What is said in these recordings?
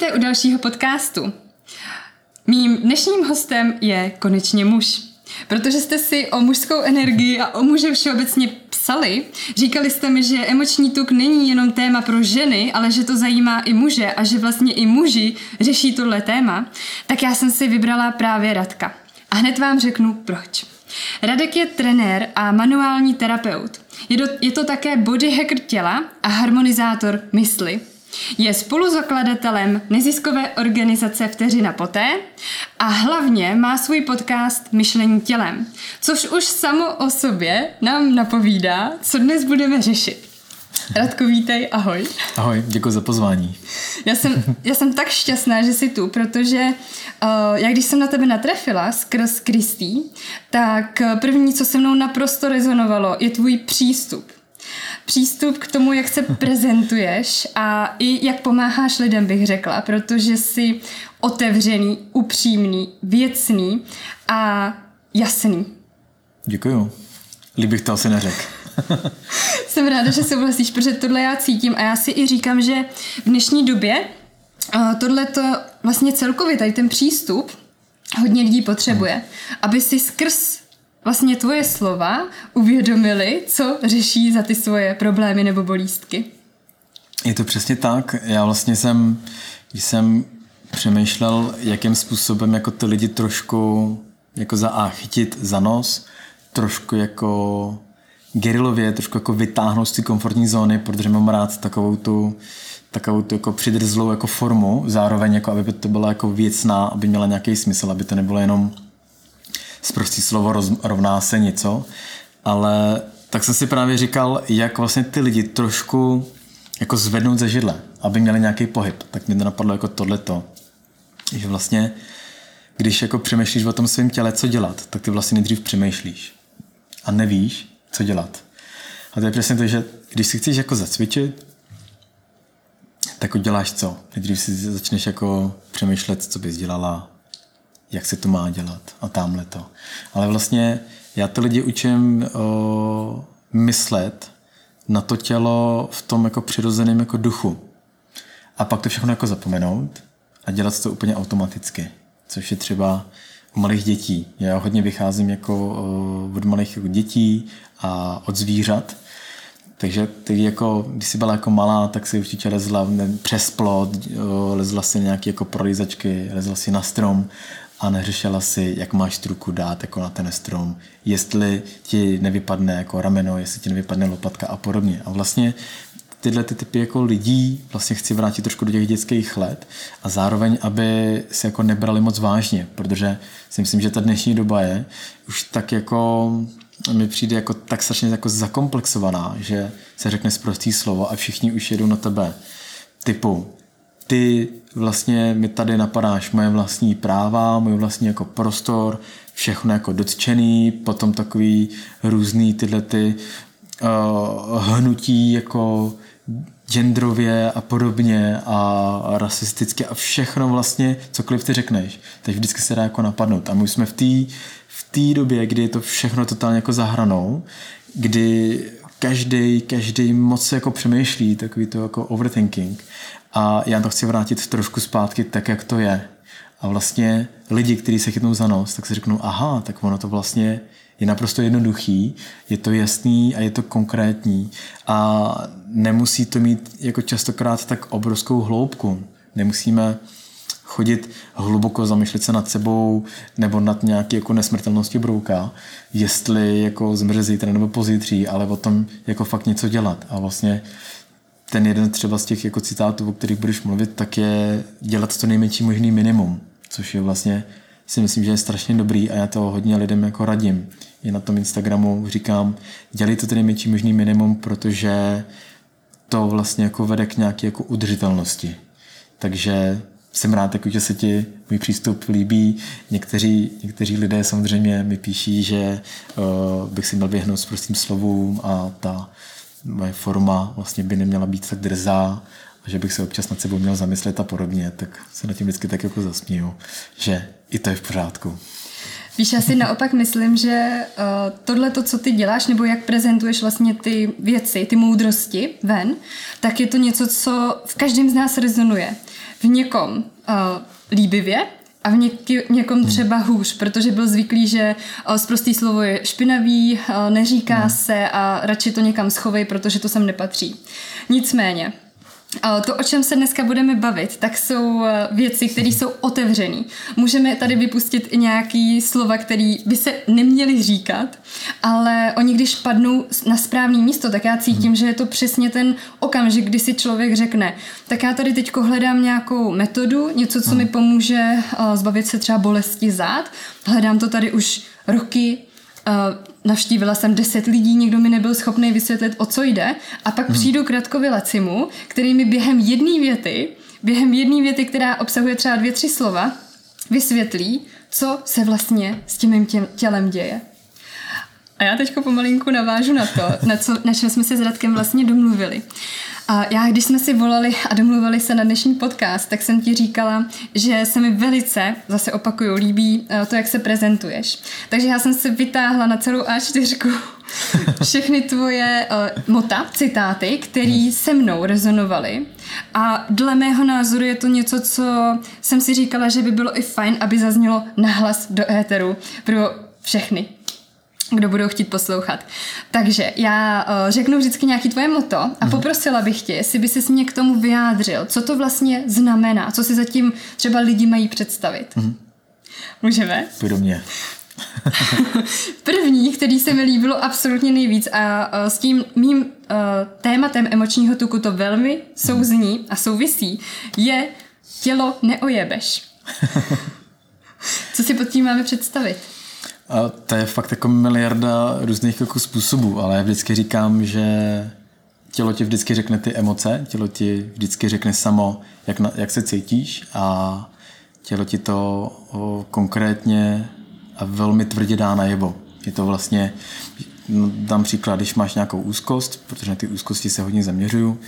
Vítejte u dalšího podcastu. Mým dnešním hostem je konečně muž. Protože jste si o mužskou energii a o muže všeobecně psali, říkali jste mi, že emoční tuk není jenom téma pro ženy, ale že to zajímá i muže a že vlastně i muži řeší tohle téma, tak já jsem si vybrala právě Radka. A hned vám řeknu proč. Radek je trenér a manuální terapeut. Je to také bodyhacker těla a harmonizátor mysli. Je spoluzakladatelem neziskové organizace Vteřina Poté a hlavně má svůj podcast Myšlení tělem, což už samo o sobě nám napovídá, co dnes budeme řešit. Radku, vítej, ahoj. Ahoj, děkuji za pozvání. Já jsem tak šťastná, že jsi tu, protože já když jsem na tebe natrefila skrz Kristy, tak první, co se mnou naprosto rezonovalo, je tvůj přístup. Přístup k tomu, jak se prezentuješ a i jak pomáháš lidem, bych řekla, protože jsi otevřený, upřímný, věcný a jasný. Děkuju. Líb bych to asi neřekl. Jsem ráda, že souhlasíš, protože tohle já cítím a já si i říkám, že v dnešní době tohleto vlastně celkově, tady ten přístup hodně lidí potřebuje, aby si skrz vlastně tvoje slova uvědomili, co řeší za ty svoje problémy nebo bolístky. Je to přesně tak. Já vlastně jsem přemýšlel, jakým způsobem jako ty lidi trošku jako chytit za nos, trošku jako gerilově, trošku jako vytáhnout z ty komfortní zóny, protože mám rád takovou tu jako přidrzlou jako formu, zároveň jako aby to byla jako věcná, aby měla nějaký smysl, aby to nebylo jenom zprostý slovo rovná se něco, ale tak jsem si právě říkal, jak vlastně ty lidi trošku jako zvednout ze židle, aby měli nějaký pohyb. Tak mě to napadlo jako tohleto, že vlastně, když jako přemýšlíš o tom svém těle, co dělat, tak ty vlastně nejdřív přemýšlíš a nevíš, co dělat. A to je přesně to, že když si chceš jako zacvičit, tak uděláš co? Nejdřív si začneš jako přemýšlet, co bys dělala, jak se to má dělat a tamhle to. Ale vlastně já to lidi učím myslet na to tělo v tom jako přirozeném jako duchu. A pak to všechno jako zapomenout a dělat to úplně automaticky. Což je třeba u malých dětí. Já hodně vycházím jako od malých dětí a od zvířat. Takže ty jako, když jsi byla jako malá, tak si určitě lezla přes plot, lezla si nějaké jako prolízačky, lezla si na strom a neřešila si, jak máš tu ruku dát jako na ten strom, jestli ti nevypadne jako rameno, jestli ti nevypadne lopatka a podobně. A vlastně tyhle ty typy jako lidí vlastně chci vrátit trošku do těch dětských let a zároveň, aby se jako nebrali moc vážně, protože si myslím, že ta dnešní doba je už tak jako mi přijde jako tak strašně jako zakomplexovaná, že se řekne zprostý slovo a všichni už jedou na tebe. Typu, ty vlastně mi tady napadáš moje vlastní práva, můj vlastní jako prostor, všechno jako dotčený, potom takový různý tyhle ty hnutí jako genderově a podobně a rasisticky a všechno vlastně, cokoliv ty řekneš. Takže vždycky se dá jako napadnout. A my jsme v té době, kdy je to všechno totálně jako za hranou, kdy každý moc jako přemýšlí, takový to jako overthinking. A já to chci vrátit trošku zpátky tak, jak to je. A vlastně lidi, kteří se chytnou za nos, tak si řeknou, aha, tak ono to vlastně je naprosto jednoduchý, je to jasný a je to konkrétní. A nemusí to mít jako častokrát tak obrovskou hloubku. Nemusíme chodit hluboko, zamýšlet se nad sebou nebo nad nějaký jako nesmrtelností brouka, jestli jako zemře zítra nebo pozítří, ale o tom jako fakt něco dělat. A vlastně ten jeden třeba z těch jako citátů, o kterých budeš mluvit, tak je dělat to nejmenší možný minimum, což je vlastně, si myslím, že je strašně dobrý a já to hodně lidem jako radím. I na tom Instagramu říkám, dělej to nejmenší možný minimum, protože to vlastně jako vede k nějaké jako udržitelnosti. Takže jsem rád, že se ti můj přístup líbí. Někteří lidé samozřejmě mi píší, že bych si měl běhnout s prostým slovům a ta moje forma vlastně by neměla být tak drzá a že bych se občas nad sebou měl zamyslet a podobně, tak se na tím vždycky tak jako zasmíju, že i to je v pořádku. Víš, já si naopak myslím, že tohle to, co ty děláš, nebo jak prezentuješ vlastně ty věci, ty moudrosti ven, tak je to něco, co v každém z nás rezonuje. v někom líbivě a v někom třeba hůř, protože byl zvyklý, že sprostý slovo je špinavý, neříká se a radši to někam schovej, protože to sem nepatří. Nicméně, to, o čem se dneska budeme bavit, tak jsou věci, které jsou otevřený. Můžeme tady vypustit i nějaký slova, které by se neměly říkat, ale oni, když padnou na správné místo, tak já cítím, že je to přesně ten okamžik, kdy si člověk řekne, tak já tady teďko hledám nějakou metodu, něco, co mi pomůže zbavit se třeba bolesti zad. Hledám to tady už roky, navštívila jsem 10 lidí, nikdo mi nebyl schopný vysvětlit, o co jde, a pak přijdu k Radkovi Lacimu, který mi během jedné věty, která obsahuje třeba 2-3 slova, vysvětlí, co se vlastně s tím mým tělem děje. A já teďko pomalinku navážu na to, na čem jsme se s Radkem vlastně domluvili. A já, když jsme si volali a domluvali se na dnešní podcast, tak jsem ti říkala, že se mi velice, zase opakuju, líbí to, jak se prezentuješ. Takže já jsem se vytáhla na celou A4 všechny tvoje citáty, které se mnou rezonovaly. A dle mého názoru je to něco, co jsem si říkala, že by bylo i fajn, aby zaznělo nahlas do éteru pro všechny, kdo budou chtít poslouchat. Takže já řeknu vždycky nějaký tvoje motto a poprosila bych tě, jestli by ses mě k tomu vyjádřil, co to vlastně znamená, co si zatím třeba lidi mají představit. Můžeme? Půjdu mě. První, který se mi líbilo absolutně nejvíc a s tím mým tématem emočního tuku to velmi souzní a souvisí, je tělo neojebeš. Co si pod tím máme představit? A to je fakt jako miliarda různých jako způsobů, ale já vždycky říkám, že tělo ti vždycky řekne ty emoce, tělo ti vždycky řekne samo, jak se cítíš, a tělo ti to konkrétně a velmi tvrdě dá najevo. Je to vlastně, dám příklad, když máš nějakou úzkost, protože na ty úzkosti se hodně zaměřuju,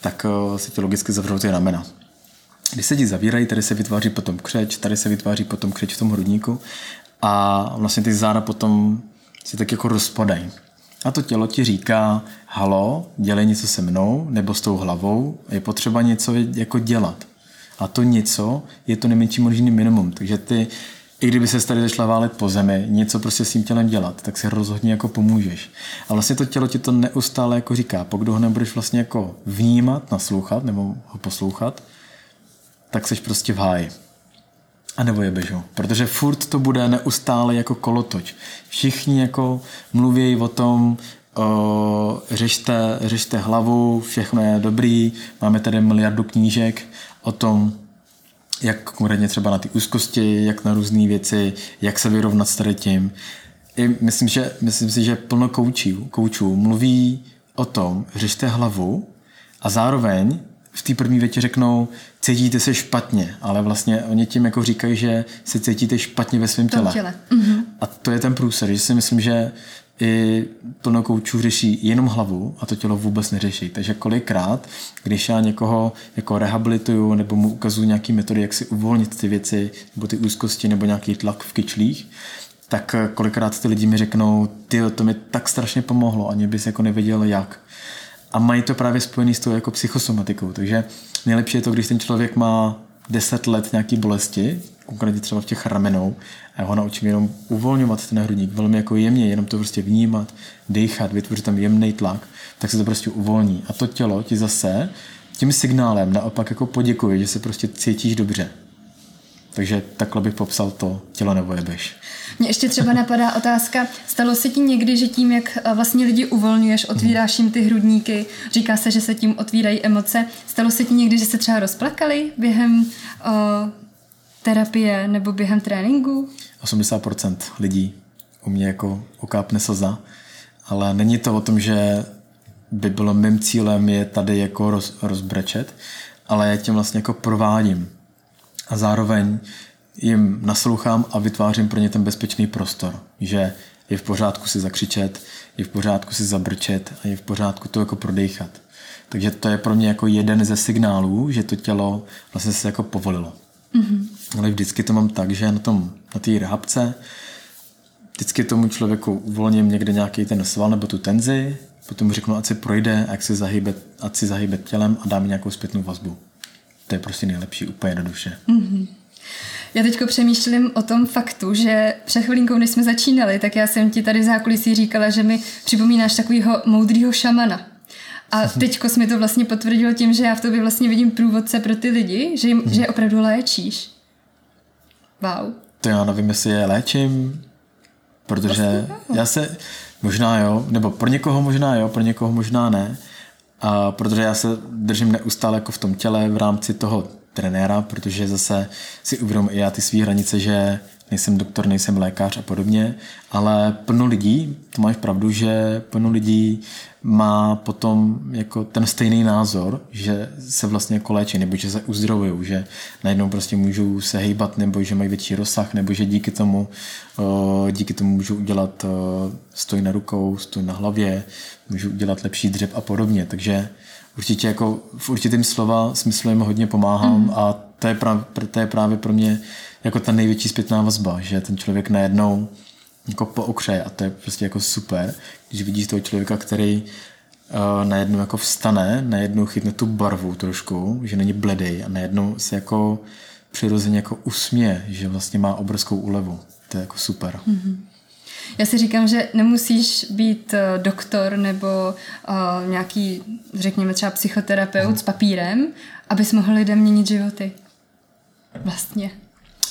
tak se ti logicky zavřou ty ramena. Když se ti zavírají, tady se vytváří potom křeč, tady se vytváří potom křeč v tom hrudníku, a vlastně ty záda potom se tak jako rozpadají. A to tělo ti říká, halo, dělej něco se mnou, nebo s tou hlavou, je potřeba něco jako dělat. A to něco je to nejmenší možný minimum. Takže ty, i kdyby ses tady začala válet po zemi, něco prostě s tím tělem dělat, tak si rozhodně jako pomůžeš. A vlastně to tělo ti to neustále jako říká, pokud ho nebudeš vlastně jako vnímat, naslouchat, nebo ho poslouchat, tak seš prostě v háji. A nebo je běžou, protože furt to bude neustále jako kolotoč. Všichni jako mluví o tom, řešte hlavu, všechno je dobrý, máme tady miliardu knížek o tom, jak konkrétně třeba na ty úzkosti, jak na různé věci, jak se vyrovnat s tady tím. Myslím si, že plno koučů mluví o tom, řešte hlavu, a zároveň v té první větě řeknou, cítíte se špatně, ale vlastně oni tím jako říkají, že se cítíte špatně ve svém těle. A to je ten průser, že si myslím, že i plno koučů řeší jenom hlavu a to tělo vůbec neřeší. Takže kolikrát, když já někoho jako rehabilituju nebo mu ukazuju nějaké metody, jak si uvolnit ty věci, nebo ty úzkosti, nebo nějaký tlak v kyčlích, tak kolikrát ty lidi mi řeknou, tyjo, to mi tak strašně pomohlo, ani bys jako nevěděl jak. A mají to právě spojený s tou jako psychosomatikou. Takže nejlepší je to, když ten člověk má 10 let nějaký bolesti, konkrétně třeba v těch ramenou, a ho naučím jenom uvolňovat ten hrudník velmi jako jemně, jenom to prostě vnímat, dýchat, vytvořit tam jemný tlak, tak se to prostě uvolní. A to tělo ti zase tím signálem naopak jako poděkuje, že se prostě cítíš dobře. Takže takhle bych popsal to tělo nebo jebeš. Mně ještě třeba napadá otázka, stalo se ti někdy, že tím, jak vlastně lidi uvolňuješ, otvíráš jim ty hrudníky, říká se, že se tím otvírají emoce, stalo se ti někdy, že se třeba rozplakali během terapie nebo během tréninku? 80% lidí u mě jako okápne slza, ale není to o tom, že by bylo mým cílem je tady jako rozbrečet, ale já tím vlastně jako provádím. A zároveň jim naslouchám a vytvářím pro ně ten bezpečný prostor, že je v pořádku si zakřičet, je v pořádku si zabrčet a je v pořádku to jako prodejchat. Takže to je pro mě jako jeden ze signálů, že to tělo vlastně se jako povolilo. Ale vždycky to mám tak, že na té rehabce vždycky tomu člověku uvolním někde nějaký ten sval nebo tu tenzi, potom mu řeknu, ať si projde, ať si zahybe tělem, a dám nějakou zpětnou vazbu. to je prostě nejlepší úplně do duše. Mm-hmm. Já teďko přemýšlím o tom faktu, že před chvilinkou, než jsme začínali, tak já jsem ti tady v zákulisí říkala, že mi připomínáš takového moudrýho šamana. A teďko jsi mi to vlastně potvrdilo tím, že já v tobě vlastně vidím průvodce pro ty lidi, že, jim, že je opravdu léčíš. Wow. To já nevím, jestli je léčím, protože vlastně, no. Možná jo, nebo pro někoho možná jo, pro někoho možná ne. A protože já se držím neustále jako v tom těle v rámci toho trenéra, protože zase si uvědomím i já ty svý hranice, že nejsem doktor, nejsem lékař a podobně, ale plno lidí, to máš pravdu, že plno lidí má potom jako ten stejný názor, že se vlastně jako léčí, nebo že se uzdravují, že najednou prostě můžou se hejbat, nebo že mají větší rozsah, nebo že díky tomu můžou udělat stoj na rukou, stoj na hlavě, můžou udělat lepší dřep a podobně, takže určitě jako v určitým slova smyslu jim hodně pomáhám a to je právě pro mě jako ta největší zpětná vazba, že ten člověk najednou jako pookřeje a to je prostě jako super, když vidíš toho člověka, který najednou jako vstane, najednou chytne tu barvu trošku, že není bledej a najednou se jako přirozeně jako usměje, že vlastně má obrovskou úlevu. To je jako super. Mm-hmm. Já si říkám, že nemusíš být doktor nebo nějaký, řekněme třeba psychoterapeut s papírem, abys mohl lidem měnit životy. Vlastně.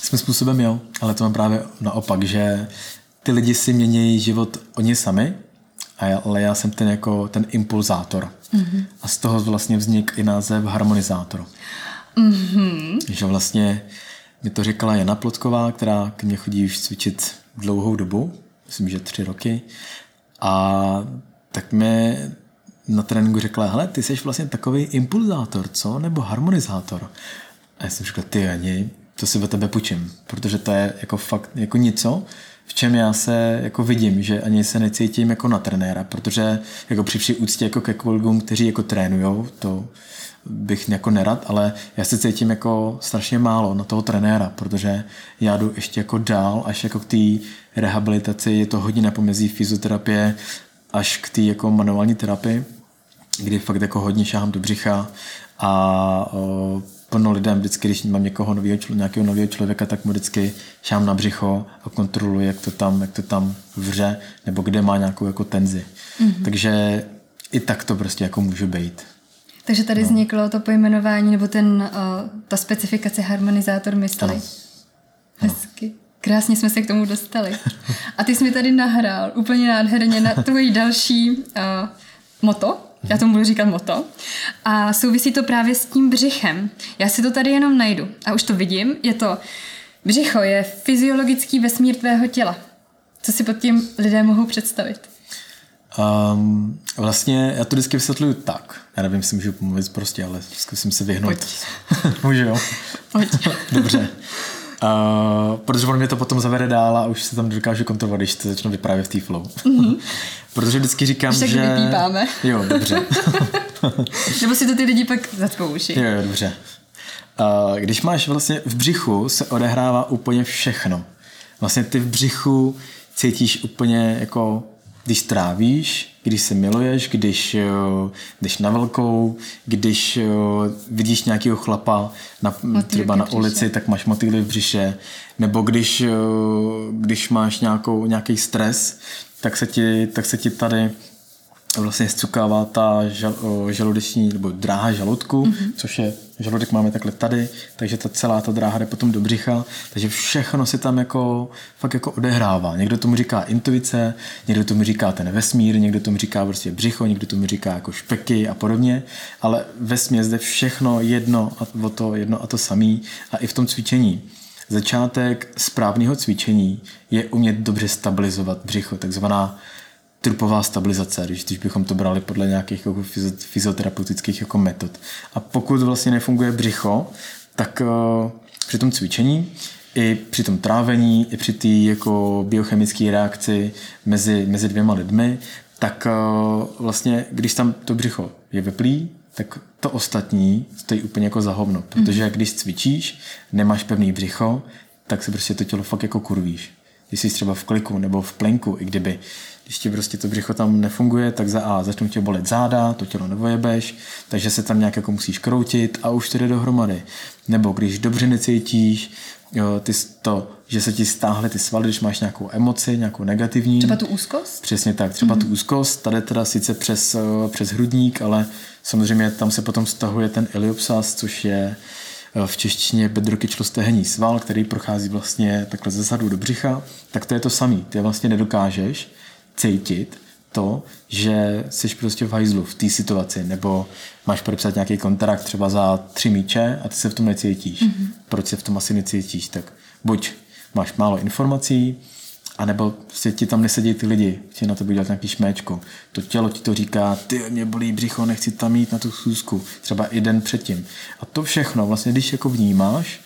Svým způsobem jo, ale to mám právě naopak, že ty lidi si mění život oni sami, ale já jsem ten jako ten impulzátor. Mm-hmm. A z toho vlastně vznikl i název harmonizátor. Mm-hmm. Že vlastně mi to říkala Jana Plotková, která ke mně chodí už cvičit dlouhou dobu, myslím, že 3 roky. A tak mi na tréninku řekla, hele, ty jsi vlastně takový impulzátor, co? Nebo harmonizátor? A já jsem řekla, to si o tebe půjčím, protože to je jako fakt jako něco, v čem já se jako vidím, že ani se necítím jako na trenéra, protože jako při vší úctě jako ke kolegům, kteří jako trénujou, to bych jako nerad, ale já se cítím jako strašně málo na toho trenéra, protože já jdu ještě jako dál, až jako k té rehabilitaci, je to hodně na pomezí fyzioterapie, až k té jako manuální terapii, kdy fakt jako hodně šáhám do břicha a plno lidem, vždycky, když mám nějakého nového člověka, tak mu vždycky šám na břicho a kontroluji, jak to tam vře, nebo kde má nějakou jako tenzi. Mm-hmm. Takže i tak to prostě jako může být. Takže tady vzniklo to pojmenování, nebo ta specifikace harmonizátor mysli. Ano. Hezky. Krásně jsme se k tomu dostali. A ty jsi mi tady nahrál úplně nádherně na tvojí další moto. Já tomu budu říkat moto. A souvisí to právě s tím břichem. Já si to tady jenom najdu. A už to vidím. Je to, břicho je fyziologický vesmír tvého těla. Co si pod tím lidé mohou představit? Vlastně já to vždycky vysvětluju tak. Já nevím, si můžu pomluvit prostě, ale zkusím se vyhnout. Pojď. Můžu, jo? Pojď. Dobře. Protože on mě to potom zavede dál a už se tam dokážu kontrolovat, když to začnu vyprávět v té flow. Mm-hmm. Protože vždycky říkám, že... Už tak vypípáme. Jo, dobře. Nebo si to ty lidi pak zatpouší. Jo, dobře. Když máš vlastně v břichu, se odehrává úplně všechno. Vlastně ty v břichu cítíš úplně jako... Když trávíš, když se miluješ, když jdeš na velkou, když vidíš nějakého chlapa třeba na ulici, tak máš motýly v břiše, nebo když máš nějaký stres, tak se ti tady vlastně zcukává ta žaludeční nebo dráha žaludku, mm-hmm. což je žaludek máme takhle tady, takže ta celá ta dráha jde potom do břicha, takže všechno se tam jako fakt jako odehrává. Někdo tomu říká intuice, někdo tomu říká ten vesmír, někdo tomu říká prostě břicho, někdo tomu říká jako špeky a podobně, ale vesměs zde všechno jedno a to samý a i v tom cvičení. Začátek správného cvičení je umět dobře stabilizovat břicho, takzvaná trupová stabilizace, když bychom to brali podle nějakých jako fyzioterapeutických jako metod. A pokud vlastně nefunguje břicho, tak při tom cvičení, i při tom trávení, i při té jako biochemické reakci mezi dvěma lidmi, tak vlastně, když tam to břicho je vyplý, tak to ostatní stojí úplně jako za hovno, protože když cvičíš, nemáš pevný břicho, tak se prostě to tělo fakt jako kurvíš. když jsi třeba v kliku nebo v plenku, i kdyby. Když ti prostě to břicho tam nefunguje, tak za A začnou tě bolet záda, to tělo nevojebeš, takže se tam nějak jako musíš kroutit a už to jde dohromady. Nebo když dobře necítíš, že se ti stáhly ty svaly, když máš nějakou emoci, nějakou negativní. Třeba tu úzkost? Přesně tak, třeba tu úzkost, tady teda sice přes hrudník, ale samozřejmě tam se potom stahuje ten iliopsoas, což je v češtině bedrokyčlostehenní sval, který prochází vlastně takhle ze zadu do břicha, tak to je to samý. Ty vlastně nedokážeš cítit to, že jsi prostě v hajzlu v té situaci, nebo máš podepsat nějaký kontrakt třeba za 3 míče a ty se v tom necítíš. Mm-hmm. Proč se v tom asi necítíš? Tak buď máš málo informací, anebo si ti tam nesedí ty lidi, chtějí na to udělat nějaký šméčku. To tělo ti to říká, ty mě bolí břicho, nechci tam jít na tu schůzku, třeba i den předtím. A to všechno, vlastně když jako vnímáš,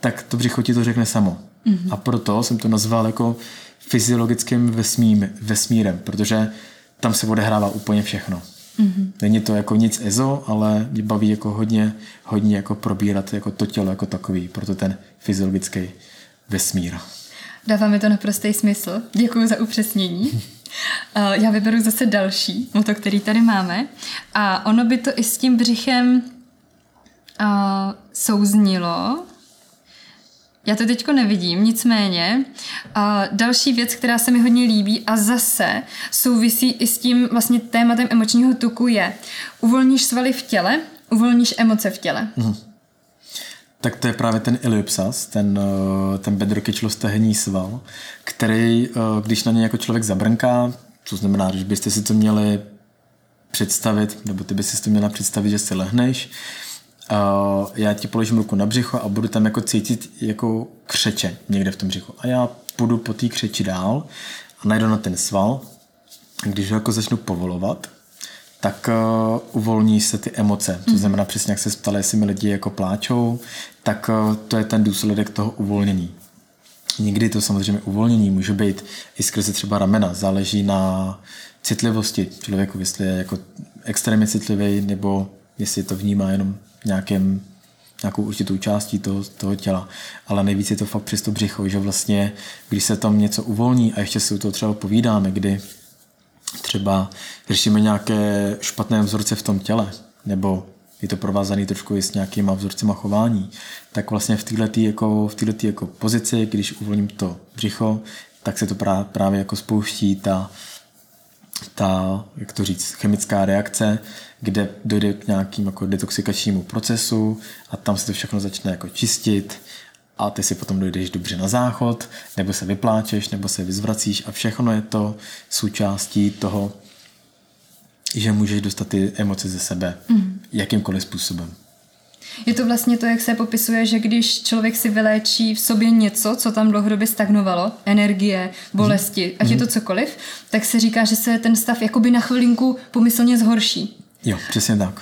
tak to břicho ti to řekne samo. Mm-hmm. A proto jsem to nazval jako fyziologickým vesmírem, protože tam se odehrává úplně všechno. Mm-hmm. Není to jako nic ezo, ale mě baví jako hodně jako probírat jako to tělo jako takový, proto ten fyziologický vesmír. Dává mi to naprostý smysl. Děkuji za upřesnění. Já vyberu zase další moto, který tady máme. A ono by to i s tím břichem souznilo. Já to teďko nevidím, nicméně. Další věc, která se mi hodně líbí a zase souvisí i s tím vlastně tématem emočního tuku je uvolníš svaly v těle, uvolníš emoce v těle. Hmm. Tak to je právě ten iliopsoas, ten bedrokyčlostehenní sval, který, když na něj jako člověk zabrnká, to znamená, že byste si to měli představit, nebo ty bys si to měla představit, že si lehneš, já ti položím ruku na břicho a budu tam jako cítit jako křeče někde v tom břichu. A já půjdu po té křeči dál a najdu na ten sval. Když ho jako začnu povolovat, tak uvolní se ty emoce. To znamená přesně, jak se ptali, jestli mi lidi jako pláčou, tak to je ten důsledek toho uvolnění. Někdy to samozřejmě uvolnění může být i skrze třeba ramena, záleží na citlivosti člověku, jestli je jako extrémně citlivý nebo jestli to vnímá jenom nějakou určitou částí toho těla. Ale nejvíc je to fakt přes to břicho, že vlastně, když se tam něco uvolní a ještě si o toho třeba povídáme, kdy třeba řešíme nějaké špatné vzorce v tom těle, nebo je to provázané trošku i s nějakýma vzorcema chování, tak vlastně v této jako pozici, když uvolním to břicho, tak se to právě jako spouští ta, jak to říct, chemická reakce, kde dojde k nějakým jako detoxikačnímu procesu a tam se to všechno začne jako čistit a ty si potom dojdeš dobře na záchod, nebo se vypláčeš, nebo se vyzvracíš a všechno je to součástí toho, že můžeš dostat ty emoce ze sebe jakýmkoliv způsobem. Je to vlastně to, jak se popisuje, že když člověk si vyléčí v sobě něco, co tam dlouhodobě stagnovalo, energie, bolesti, ať je to cokoliv, tak se říká, že se ten stav jakoby na chvilinku pomyslně zhorší. Jo, přesně tak.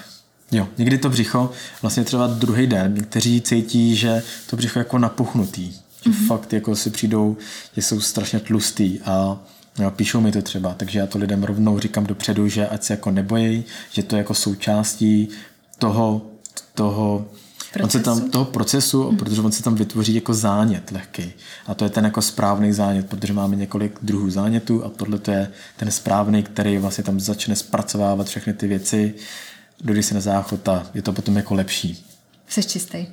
Jo, někdy to břicho, vlastně třeba druhý den, někteří cítí, že to břicho je jako napuchnutý. Že fakt jako si přijdou, že jsou strašně tlustý a píšou mi to třeba, takže já to lidem rovnou říkám dopředu, že ať se jako nebojí, že to je jako součástí toho procesu, protože on se tam vytvoří jako zánět lehký. A to je ten jako správný zánět, protože máme několik druhů zánětů a tohle to je ten správný, který vlastně tam začne zpracovávat všechny ty věci, dojde si na záchod a je to potom jako lepší. Jseš čistý.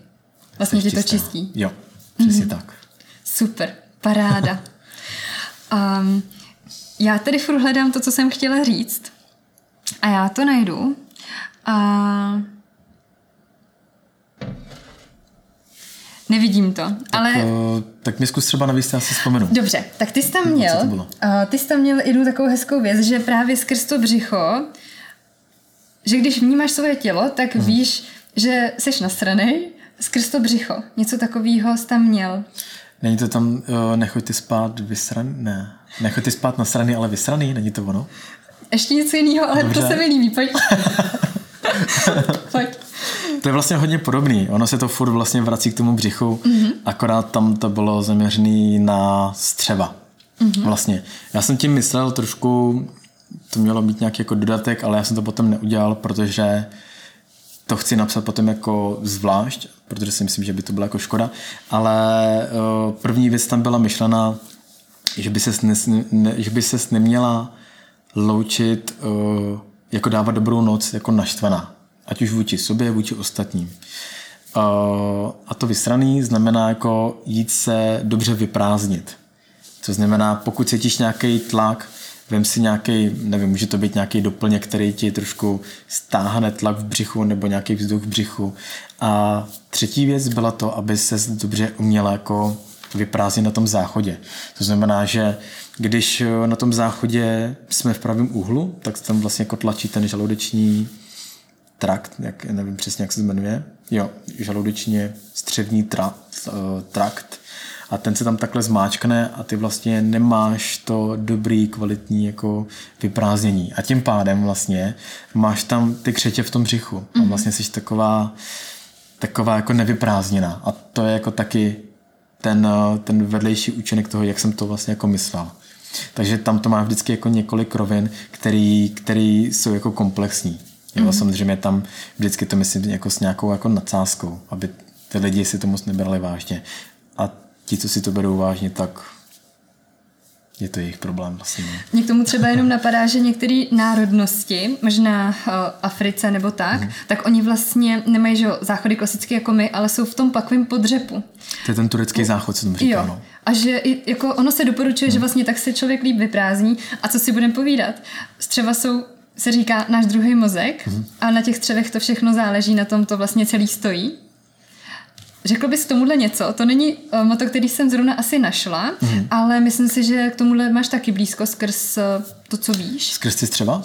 Vlastně ti to čistí. Jo, přesně tak. Super, paráda. Já tedy furt hledám to, co jsem chtěla říct a já to najdu a nevidím to, ale... Tak mě zkus třeba navíc, já si vzpomenu. Dobře, tak ty jsi tam měl, jednu takovou hezkou věc, že právě skrz to břicho, že když vnímáš svoje tělo, tak víš, že seš nasranej skrz to břicho. Něco takového jsi tam měl. Není to tam, nechoďte spát vysraný, ne. Nechoďte spát nasraný, ale vysraný, není to ono? Ještě něco jiného, ale dobře. To se mi líbí, pojď. Pojď. To je vlastně hodně podobný. Ono se to furt vlastně vrací k tomu břichu, akorát tam to bylo zaměřené na střeva. Vlastně. Já jsem tím myslel trošku, to mělo být nějaký jako dodatek, ale já jsem to potom neudělal, protože to chci napsat potom jako zvlášť, protože si myslím, že by to byla jako škoda. Ale první věc tam byla myšlená že by ses neměla loučit, jako dávat dobrou noc, jako naštvaná. Ať už vůči sobě, vůči ostatním. A to vysraný znamená jako jít se dobře vyprázdnit. To znamená, pokud cítíš nějaký tlak, vem si nějaký, nevím, může to být nějaký doplněk, který ti trošku stáhne tlak v břichu nebo nějaký vzduch v břichu. A třetí věc byla to, aby ses dobře uměla jako vyprázdnit na tom záchodě. To znamená, že když na tom záchodě jsme v pravém úhlu, tak tam vlastně jako tlačí ten žaludeční trakt, jak, nevím přesně, jak se jmenuje. Jo, žaludečně střevní trakt. A ten se tam takhle zmáčkne a ty vlastně nemáš to dobrý, kvalitní jako vyprázdnění. A tím pádem vlastně máš tam ty křetě v tom břichu. A vlastně jsi taková jako nevyprázdněná. A to je jako taky ten vedlejší účinek toho, jak jsem to vlastně jako myslel. Takže tam to má vždycky jako několik rovin, který jsou jako komplexní. Jo, samozřejmě tam vždycky to myslím jako s nějakou jako nadsázkou, aby ty lidi si to moc nebrali vážně. A ti, co si to berou vážně, tak je to jejich problém vlastně. Mě k tomu třeba jenom napadá, že některé národnosti, možná Africe nebo tak, tak oni vlastně nemají že záchody klasicky jako my, ale jsou v tom pakovém podřepu. To je ten turecký záchod, co tomu říká, no. A že jako ono se doporučuje, že vlastně tak se člověk líp vyprázdní. A co si budeme povídat? Střeva jsou, se říká, náš druhý mozek a na těch střevech to všechno záleží, na tom to vlastně celý stojí. Řekl bys k tomuhle něco? To není moto, který jsem zrovna asi našla, ale myslím si, že k tomuhle máš taky blízko skrz to, co víš. Skrz ty střeva?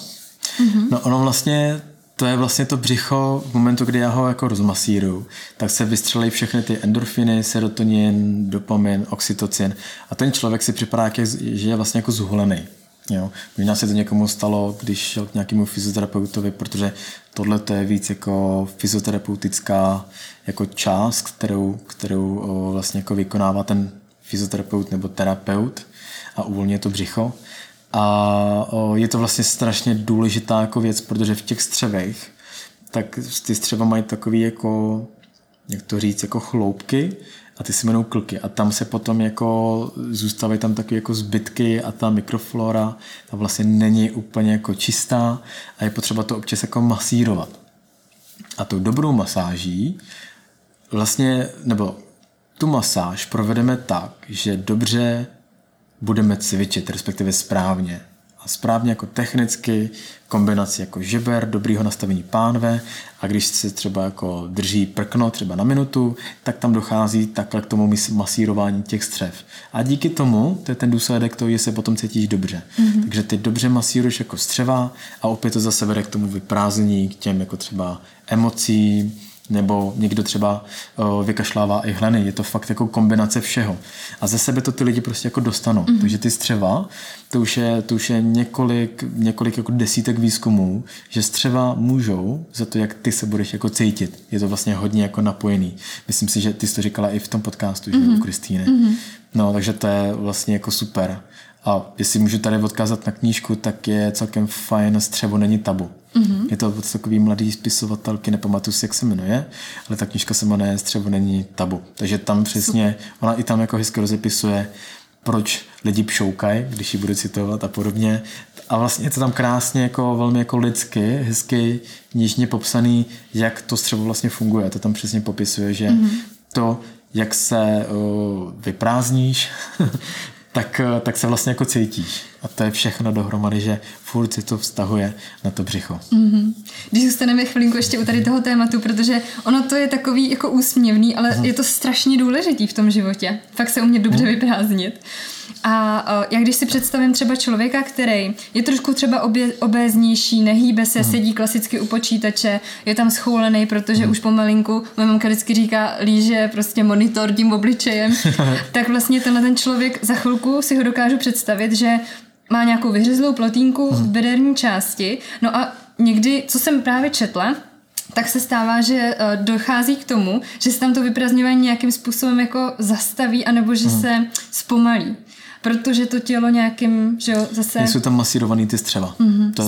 No ono vlastně, to je vlastně to břicho, v momentu, kdy já ho jako rozmasíruju, tak se vystřelí všechny ty endorfiny, serotonin, dopamin, oxytocin a ten člověk si připadá, že je vlastně jako zhulený. Jo. Možná se to někomu stalo, když šel k nějakému fyzioterapeutovi, protože tohle to je víc jako fyzioterapeutická jako část, kterou vlastně jako vykonává ten fyzioterapeut nebo terapeut a uvolňuje to břicho. A je to vlastně strašně důležitá jako věc, protože v těch střevech, tak ty střeva mají takový jako, jak to říct, jako chloupky, a ty se jmenou klky a tam se potom jako zůstávají tam takové jako zbytky a ta mikroflora ta vlastně není úplně jako čistá a je potřeba to občas jako masírovat. A tou dobrou masáží vlastně, nebo tu masáž provedeme tak, že dobře budeme cvičit, respektive správně. A správně jako technicky, kombinaci jako žeber, dobrýho nastavení pánve a když se třeba jako drží prkno třeba na minutu, tak tam dochází takhle k tomu masírování těch střev. A díky tomu, to je ten důsledek toho, že se potom cítíš dobře. Takže ty dobře masíruješ jako střeva a opět to zase vede k tomu vyprázdnění, k těm jako třeba emocím, nebo někdo třeba vykašlává i hleny. Je to fakt jako kombinace všeho. A ze sebe to ty lidi prostě jako dostanou. Takže ty střeva, to už je několik jako desítek výzkumů, že střeva můžou za to, jak ty se budeš jako cítit. Je to vlastně hodně jako napojený. Myslím si, že ty jsi to říkala i v tom podcastu, že u Kristýny. No, takže to je vlastně jako super. A jestli můžu tady odkázat na knížku, tak je celkem fajn Střevo není tabu. Je to od takový mladý spisovatelky, nepamatuji si, jak se jmenuje, ale ta knížka se jmenuje Střevo není tabu. Takže tam přesně, ona i tam jako hezky rozepisuje, proč lidi pšoukají, když ji budu citovat a podobně. A vlastně je to tam krásně, jako velmi jako lidsky, hezky, nížně popsaný, jak to střevo vlastně funguje. To tam přesně popisuje, že to, jak se vyprázdníš, Tak se vlastně jako cítíš. A to je všechno dohromady, že furt se to vztahuje na to břicho. Když zůstaneme chvilinku ještě u tady toho tématu, protože ono to je takový jako úsměvný, ale je to strašně důležitý v tom životě. Fakt se umět dobře vyprázdnit. A já když si představím třeba člověka, který je trošku třeba obéznější, nehýbe se, sedí klasicky u počítače, je tam schoulený, protože už pomalinku, moje mamka vždycky říká, líže prostě monitor tím obličejem, tak vlastně tenhle ten člověk za chvilku si ho dokážu představit, že má nějakou vyhřezlou plotínku v bederní části. No a někdy, co jsem právě četla, tak se stává, že dochází k tomu, že se tam to vyprázdňování nějakým způsobem jako zastaví, anebo že se zpomalí. Protože to tělo nějakým, že jo, zase... Jsou tam masírovaný ty střeva. To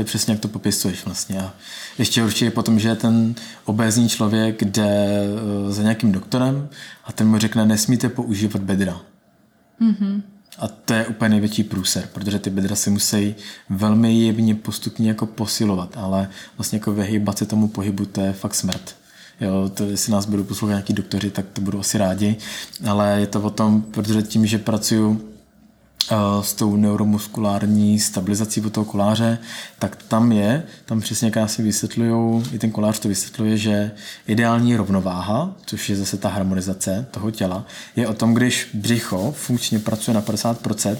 je přesně, jak to popisuješ vlastně. A ještě určitě potom, že ten obézní člověk jde za nějakým doktorem a ten mu řekne, nesmíte používat bedra. A to je úplně největší průser, protože ty bedra se musí velmi jemně postupně jako posilovat, ale vlastně jako vyhýbat se tomu pohybu, to je fakt smrt. Jo, to, jestli nás budou poslouchat nějaký doktoři, tak to budou asi rádi, ale je to o tom, protože tím, že pracuju s tou neuromuskulární stabilizací od toho koláře, tak tam přesně jak si vysvětlujou, i ten kolář to vysvětluje, že ideální rovnováha, což je zase ta harmonizace toho těla, je o tom, když břicho funkčně pracuje na 50%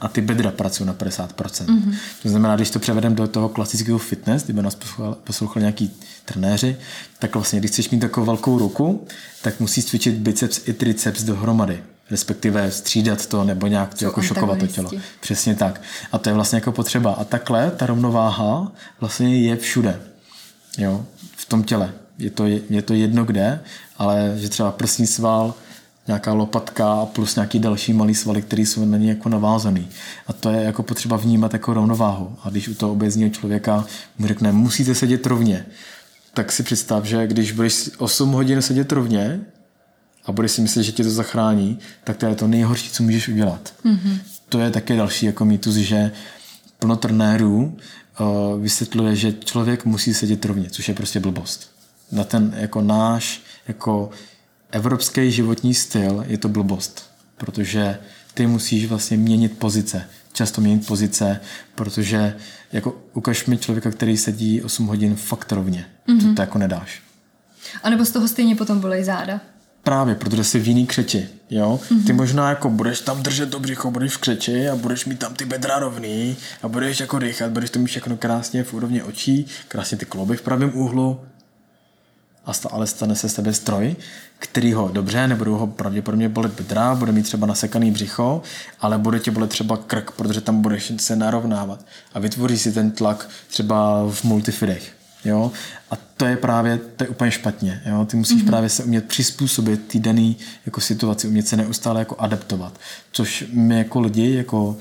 a ty bedra pracují na 50%. Mm-hmm. To znamená, když to převedeme do toho klasického fitness, kdyby nás poslouchali nějaký trenéři, tak vlastně, když chceš mít takovou velkou ruku, tak musíš cvičit biceps i triceps dohromady, respektive střídat to nebo nějak to jako šokovat to tělo. Přesně tak. A to je vlastně jako potřeba. A takhle ta rovnováha vlastně je všude. Jo? V tom těle. Je to jedno kde, ale že třeba prsní sval, nějaká lopatka a plus nějaký další malý svaly, které jsou na ně jako navázaný. A to je jako potřeba vnímat jako rovnováhu. A když u toho obézního člověka mu řekne, musíte sedět rovně, tak si představ, že když budeš 8 hodin sedět rovně a budeš si myslet, že tě to zachrání, tak to je to nejhorší, co můžeš udělat. Mm-hmm. To je také další jako mýtus, že plno trenérů vysvětluje, že člověk musí sedět rovně, což je prostě blbost. Na ten jako náš jako evropský životní styl je to blbost, protože ty musíš vlastně měnit pozice. Často měnit pozice, protože jako ukaž mi člověka, který sedí 8 hodin fakt rovně. Mm-hmm. To jako nedáš. A nebo z toho stejně potom bolej záda. Právě, protože jsi v jiný křeči, jo. Mm-hmm. Ty možná jako budeš tam držet to břicho, budeš v křeči a budeš mít tam ty bedra rovný a budeš jako rychat, budeš to mít všechno krásně v úrovni očí, krásně ty kloby v pravém úhlu, ale stane se s tebe stroj, který ho dobře, nebudou ho pravděpodobně bolet bedra, bude mít třeba nasekaný břicho, ale bude tě bolet třeba krk, protože tam budeš se narovnávat a vytvoří si ten tlak třeba v multifidech. Jo? A to je úplně špatně. Jo? Ty musíš právě se umět přizpůsobit té dané jako situaci, umět se neustále jako adaptovat. Což my jako lidi, jako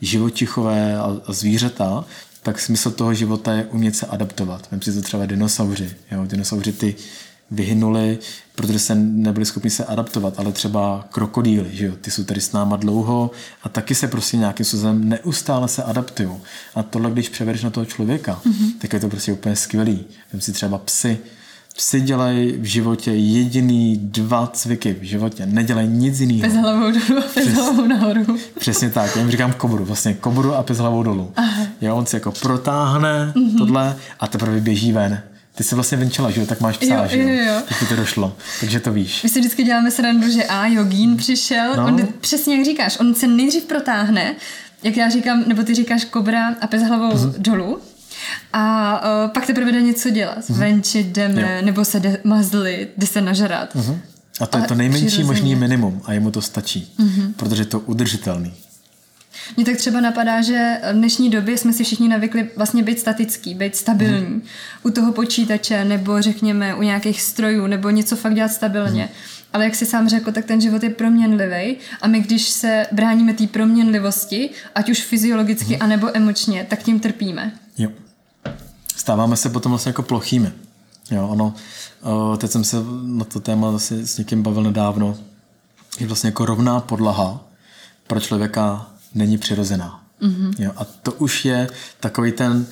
živočichové a zvířata, tak smysl toho života je umět se adaptovat. Vem si to třeba dinosauři. Jo? Dinosauři ty vyhynuli, protože se nebyli schopni se adaptovat, ale třeba krokodýly, že jo? Ty jsou tady s náma dlouho a taky se prostě nějakým způsobem neustále se adaptují. A tohle, když převedeš na toho člověka, tak je to prostě úplně skvělý. Vem si třeba psy. Psy dělají v životě jediný 2 cviky v životě. Nedělají nic jiného. Pes hlavou dolů a pes hlavou nahoru. Přesně tak. Já jim říkám kobru. Vlastně kobru a pes hlavou dolů. Jo, on si jako protáhne tohle a teprve běží ven. Ty jsi vlastně venčela, že jo? Tak máš psa, že jo? Tak ti to došlo, takže to víš. My si vždycky děláme srandu, že jogín přišel, no. On přesně jak říkáš, on se nejdřív protáhne, jak já říkám, nebo ty říkáš kobra a pes hlavou dolů a pak teprve jde něco dělat, venčit jdeme, nebo se jde mazlit, jde se nažrat. A to je to nejmenší možný minimum a jemu to stačí, protože je to udržitelný. Mně tak třeba napadá, že v dnešní době jsme si všichni navykli vlastně být statický, být stabilní. U toho počítače nebo řekněme u nějakých strojů nebo něco fakt dělat stabilně. Ale jak jsi sám řekl, tak ten život je proměnlivý a my když se bráníme té proměnlivosti, ať už fyziologicky anebo emočně, tak tím trpíme. Jo. Stáváme se potom vlastně jako plochými. Jo, ano. Teď jsem se na to téma zase s někým bavil nedávno. Je vlastně jako rovná podlaha pro člověka není přirozená. Jo, a to už je takový ten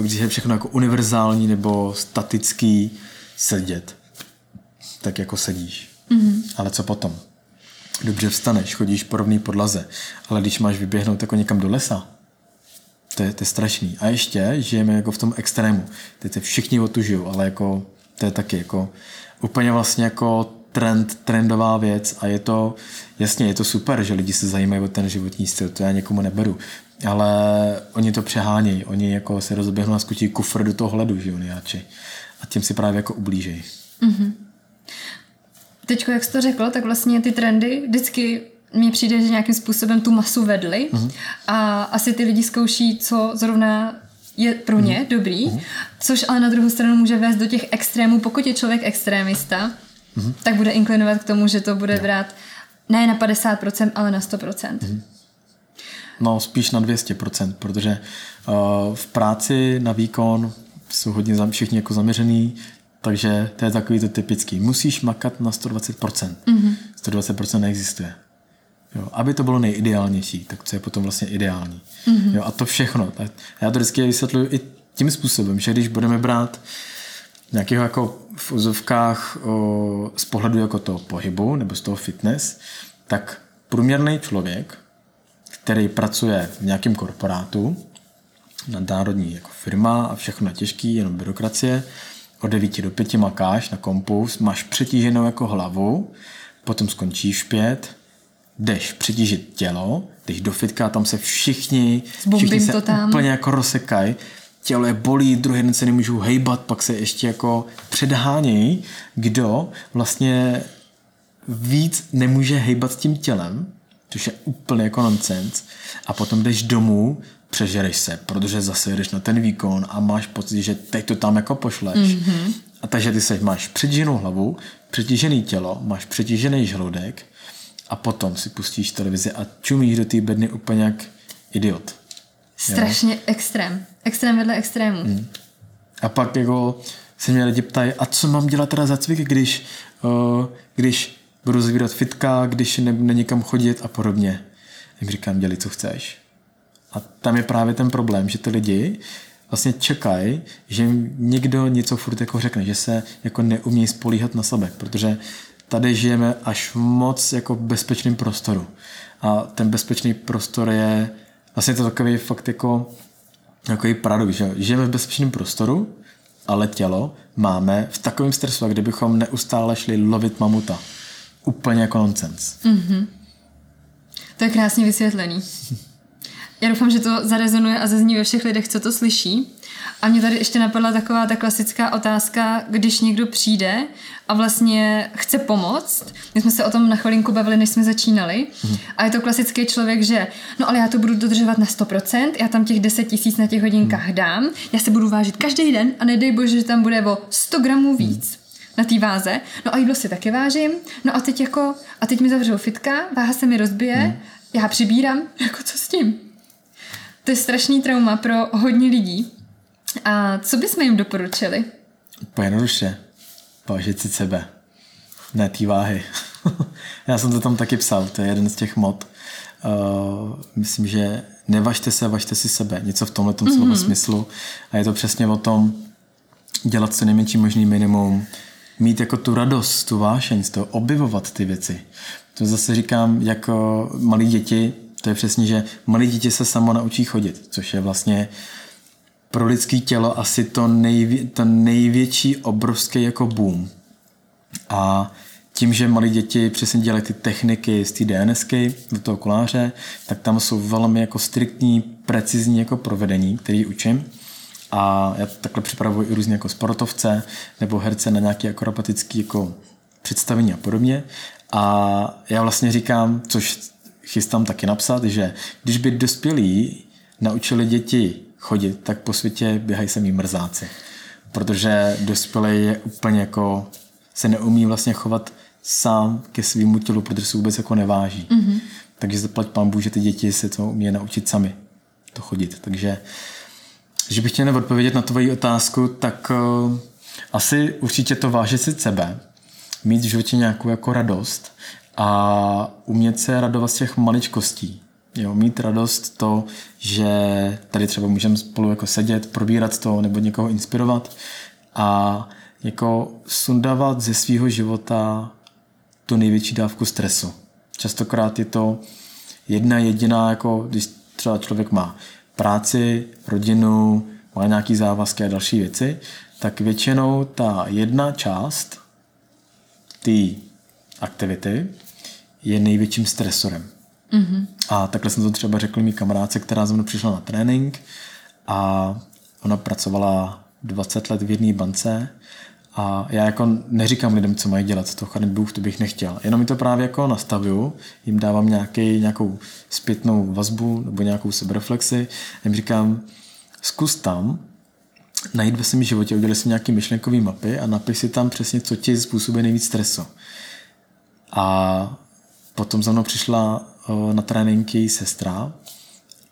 když je všechno jako univerzální nebo statický sedět. Tak jako sedíš. Ale co potom? Dobře vstaneš, chodíš po rovný podlaze, ale když máš vyběhnout jako někam do lesa, to je strašný. A ještě žijeme jako v tom extrému. Teď se všichni otužují, ale jako to je taky jako úplně vlastně jako trendová věc a je to jasně, je to super, že lidi se zajímají o ten životní styl, to já někomu neberu, ale oni to přehánějí, oni jako se rozběhnou a skutí kufr do toho hledu, že oni jáči a tím si právě jako ublížejí. Teďko, jak jsi to řekl, tak vlastně ty trendy vždycky mně přijde, že nějakým způsobem tu masu vedly a asi ty lidi zkouší, co zrovna je pro ně dobrý, což ale na druhou stranu může vést do těch extrémů, pokud je člověk extrémista, tak bude inklinovat k tomu, že to bude brát ne na 50%, ale na 100%. No spíš na 200%, protože v práci na výkon jsou hodně všichni jako zaměřený, takže to je takový to typický. Musíš makat na 120%. 120% neexistuje. Jo, aby to bylo nejideálnější, tak co je potom vlastně ideální. Mm-hmm. Jo, a to všechno. A já to vždycky vysvětluji i tím způsobem, že když budeme brát nějakého jako v ozovkách z pohledu jako toho pohybu nebo z toho fitness, tak průměrný člověk, který pracuje v nějakém korporátu, nadnárodní jako firma a všechno je těžký, jenom byrokracie, od 9 do 5 makáš na kompu, máš přetíženou jako hlavu, potom skončíš 5, jdeš přetížit tělo, jdeš do fitka, tam se všichni se úplně jako rozsekají, tělo je bolí, druhý den se nemůžou hejbat, pak se ještě jako předhánějí, kdo vlastně víc nemůže hejbat s tím tělem, což je úplně jako nonsense, a potom jdeš domů, přežereš se, protože zase jdeš na ten výkon a máš pocit, že teď to tam jako pošleš. Mm-hmm. A takže ty se máš přetíženou hlavu, přetížený tělo, máš přetížený žaludek a potom si pustíš televizi a čumíš do té bedny úplně jak idiot. Strašně jo? Extrém. Extrém vedle extrému. Mm. A pak jako se mě lidi ptají, a co mám dělat teda za cvik, když budu zavírat fitka, když nenikam chodit a podobně. Jak říkám, dělej, co chceš. A tam je právě ten problém, že ty lidi vlastně čekají, že jim někdo něco furt jako řekne, že se jako neumějí spolíhat na sebe, protože tady žijeme až moc jako v bezpečném prostoru. A ten bezpečný prostor je vlastně to takový fakt jako paradox, že žijeme v bezpečném prostoru, ale tělo máme v takovém stresu, jak kdybychom neustále šli lovit mamuta. Úplně jako nonsens. Mm-hmm. To je krásně vysvětlený. Já doufám, že to zarezonuje a zazní ve všech lidech, co to slyší. A mě tady ještě napadla taková ta klasická otázka, když někdo přijde a vlastně chce pomoct. My jsme se o tom na chvilinku bavili, než jsme začínali. A je to klasický člověk, že no ale já to budu dodržovat na 100%, já tam těch 10 000 na těch hodinkách dám, já se budu vážit každý den a nedej bože, že tam bude o 100 gramů víc na té váze. No a jídlo si taky vážím. No a teď jako, a teď mi zavřou fitka, váha se mi rozbije, já přibírám, jako co s tím? To je strašný trauma pro hodně lidí. A co bychom jim doporučili? Pojednoduše. Vážit si sebe. Ne té váhy. Já jsem to tam taky psal, to je jeden z těch mod. Myslím, že nevažte se, važte si sebe. Něco v tomhletom slova smyslu. A je to přesně o tom dělat co nejmenší možný minimum. Mít jako tu radost, tu vášeň z toho, objevovat ty věci. To zase říkám jako malí děti. To je přesně, že malé dítě se samo naučí chodit, což je vlastně pro lidské tělo asi to největší obrovský jako boom. A tím, že malé děti přesně dělají ty techniky z té DNSky, do toho koláře, tak tam jsou velmi jako striktní, precizní jako provedení, který učím. A já takhle připravuji i různě jako sportovce nebo herce na nějaké akrobatické jako představení a podobně. A já vlastně říkám, což chystám taky napsat, že když by dospělí naučili děti chodit, tak po světě běhají samý mrzáci. Protože dospělý je úplně jako se neumí vlastně chovat sám ke svýmu tělu, protože se vůbec jako neváží. Mm-hmm. Takže zaplať pánbůh, že ty děti se to umí naučit sami to chodit. Takže když bych chtěl odpovědět na tvoji otázku, tak asi určitě to vážit si sebe, mít v životě nějakou jako radost a umět se radovat z těch maličkostí. Jo, mít radost to, že tady třeba můžeme spolu jako sedět, probírat to nebo někoho inspirovat a jako sundávat ze svého života tu největší dávku stresu. Častokrát je to jedna jediná, jako když třeba člověk má práci, rodinu, má nějaký závazky a další věci, tak většinou ta jedna část ty aktivity je největším stresorem. Mm-hmm. A takhle jsem to třeba řekl mý kamarádce, která ze mnou přišla na trénink a ona pracovala 20 let v jedné bance a já jako neříkám lidem, co mají dělat, to chladný bůh, to bych nechtěl. Jenom mi to právě jako nastavuju, jim dávám nějakou zpětnou vazbu nebo nějakou sebereflexi a jim říkám, zkus tam najít ve svém životě, udělej si nějaký myšlenkový mapy a napiš si tam přesně, co ti způsobuje nejvíc stresu. A potom za mnou přišla na tréninky sestra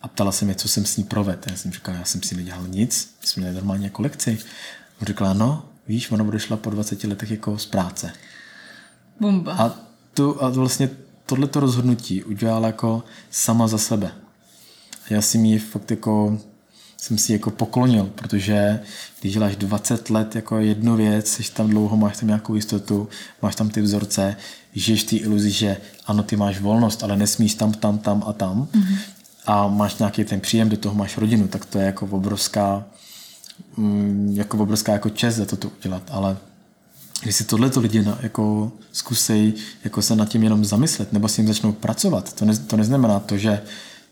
a ptala se mě, co jsem s ní provedl. Já jsem říkal, já jsem si nedělal nic, jsme měli normálně jako lekci. On říkala, no, víš, ona odešla po 20 letech jako z práce. Bomba. A vlastně tohleto rozhodnutí udělala jako sama za sebe. Já jsem ji fakt jako, jsem si jako poklonil, protože když děláš 20 let jako jednu věc, jsi tam dlouho, máš tam nějakou jistotu, máš tam ty vzorce, žiješ ty iluzi, že ano, ty máš volnost, ale nesmíš tam a tam. Mm-hmm. A máš nějaký ten příjem, do toho máš rodinu, tak to je jako obrovská čest za to udělat, ale když si tohleto lidi jako zkusej jako se nad tím jenom zamyslet, nebo si jim začnou pracovat, to neznamená to, že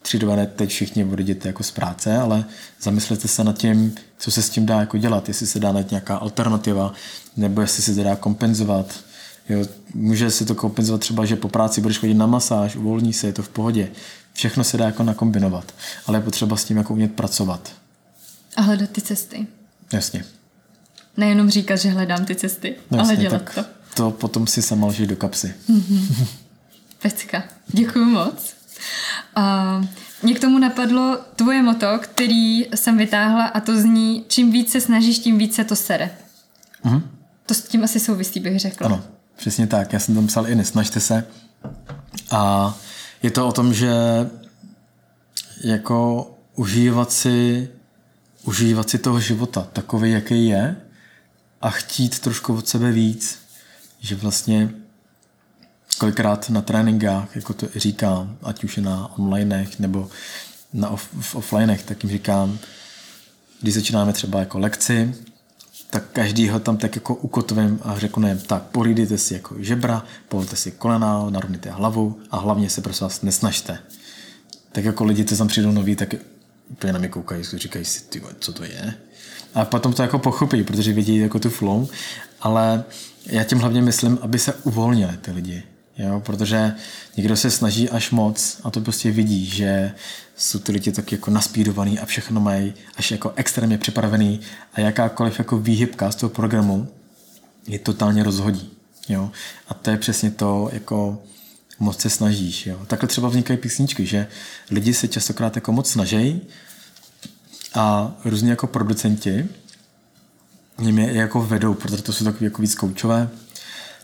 3, 2 teď všichni odejděte jako z práce, ale zamyslete se nad tím, co se s tím dá jako dělat, jestli se dá najít nějaká alternativa, nebo jestli se to dá kompenzovat. Jo, může se to kompenzovat třeba, že po práci budeš chodit na masáž, uvolní se, je to v pohodě. Všechno se dá jako nakombinovat, ale je potřeba s tím jako umět pracovat. A hledat ty cesty. Jasně. Nejenom říkat, že hledám ty cesty, no jasně, ale dělat to. To potom si sama lžeš do kapsy. Mm-hmm. Pecka. Děkuju moc. Mě k tomu napadlo tvoje moto, který jsem vytáhla, a to zní: čím víc se snažíš, tím víc se to sere. Mm-hmm. To s tím asi souvisí, bych řekla. Ano, přesně tak. Já jsem tam psal i nesnažte se. A je to o tom, že jako užívat si toho života takový, jaký je, a chtít trošku od sebe víc, že vlastně kolikrát na tréninkách, jako to říkám, ať už je na onlinech nebo na offlinech, tak jim říkám, když začínáme třeba jako lekci, tak každýho tam tak jako ukotvím a řeknu jim, tak pohlídejte si jako žebra, povolte si kolena, narovnejte hlavu a hlavně se prosím vás nesnažte. Tak jako lidi, co tam přijdou noví, tak úplně na mě koukají, říkají si, ty, co to je? A potom to jako pochopí, protože vidí jako tu flow, ale já tím hlavně myslím, aby se uvolnili ty lidi, jo? Protože někdo se snaží až moc a to prostě vidí, že jsou ty lidi tak jako naspídovaný a všechno mají až jako extrémně připravený a jakákoliv jako výhybka z toho programu je totálně rozhodí, jo? A to je přesně to, jako moc se snažíš, jo. Takhle třeba vznikají písničky, že lidi se častokrát jako moc snažejí a různě jako producenti jim je jako vedou, protože to jsou takový jako víc koučové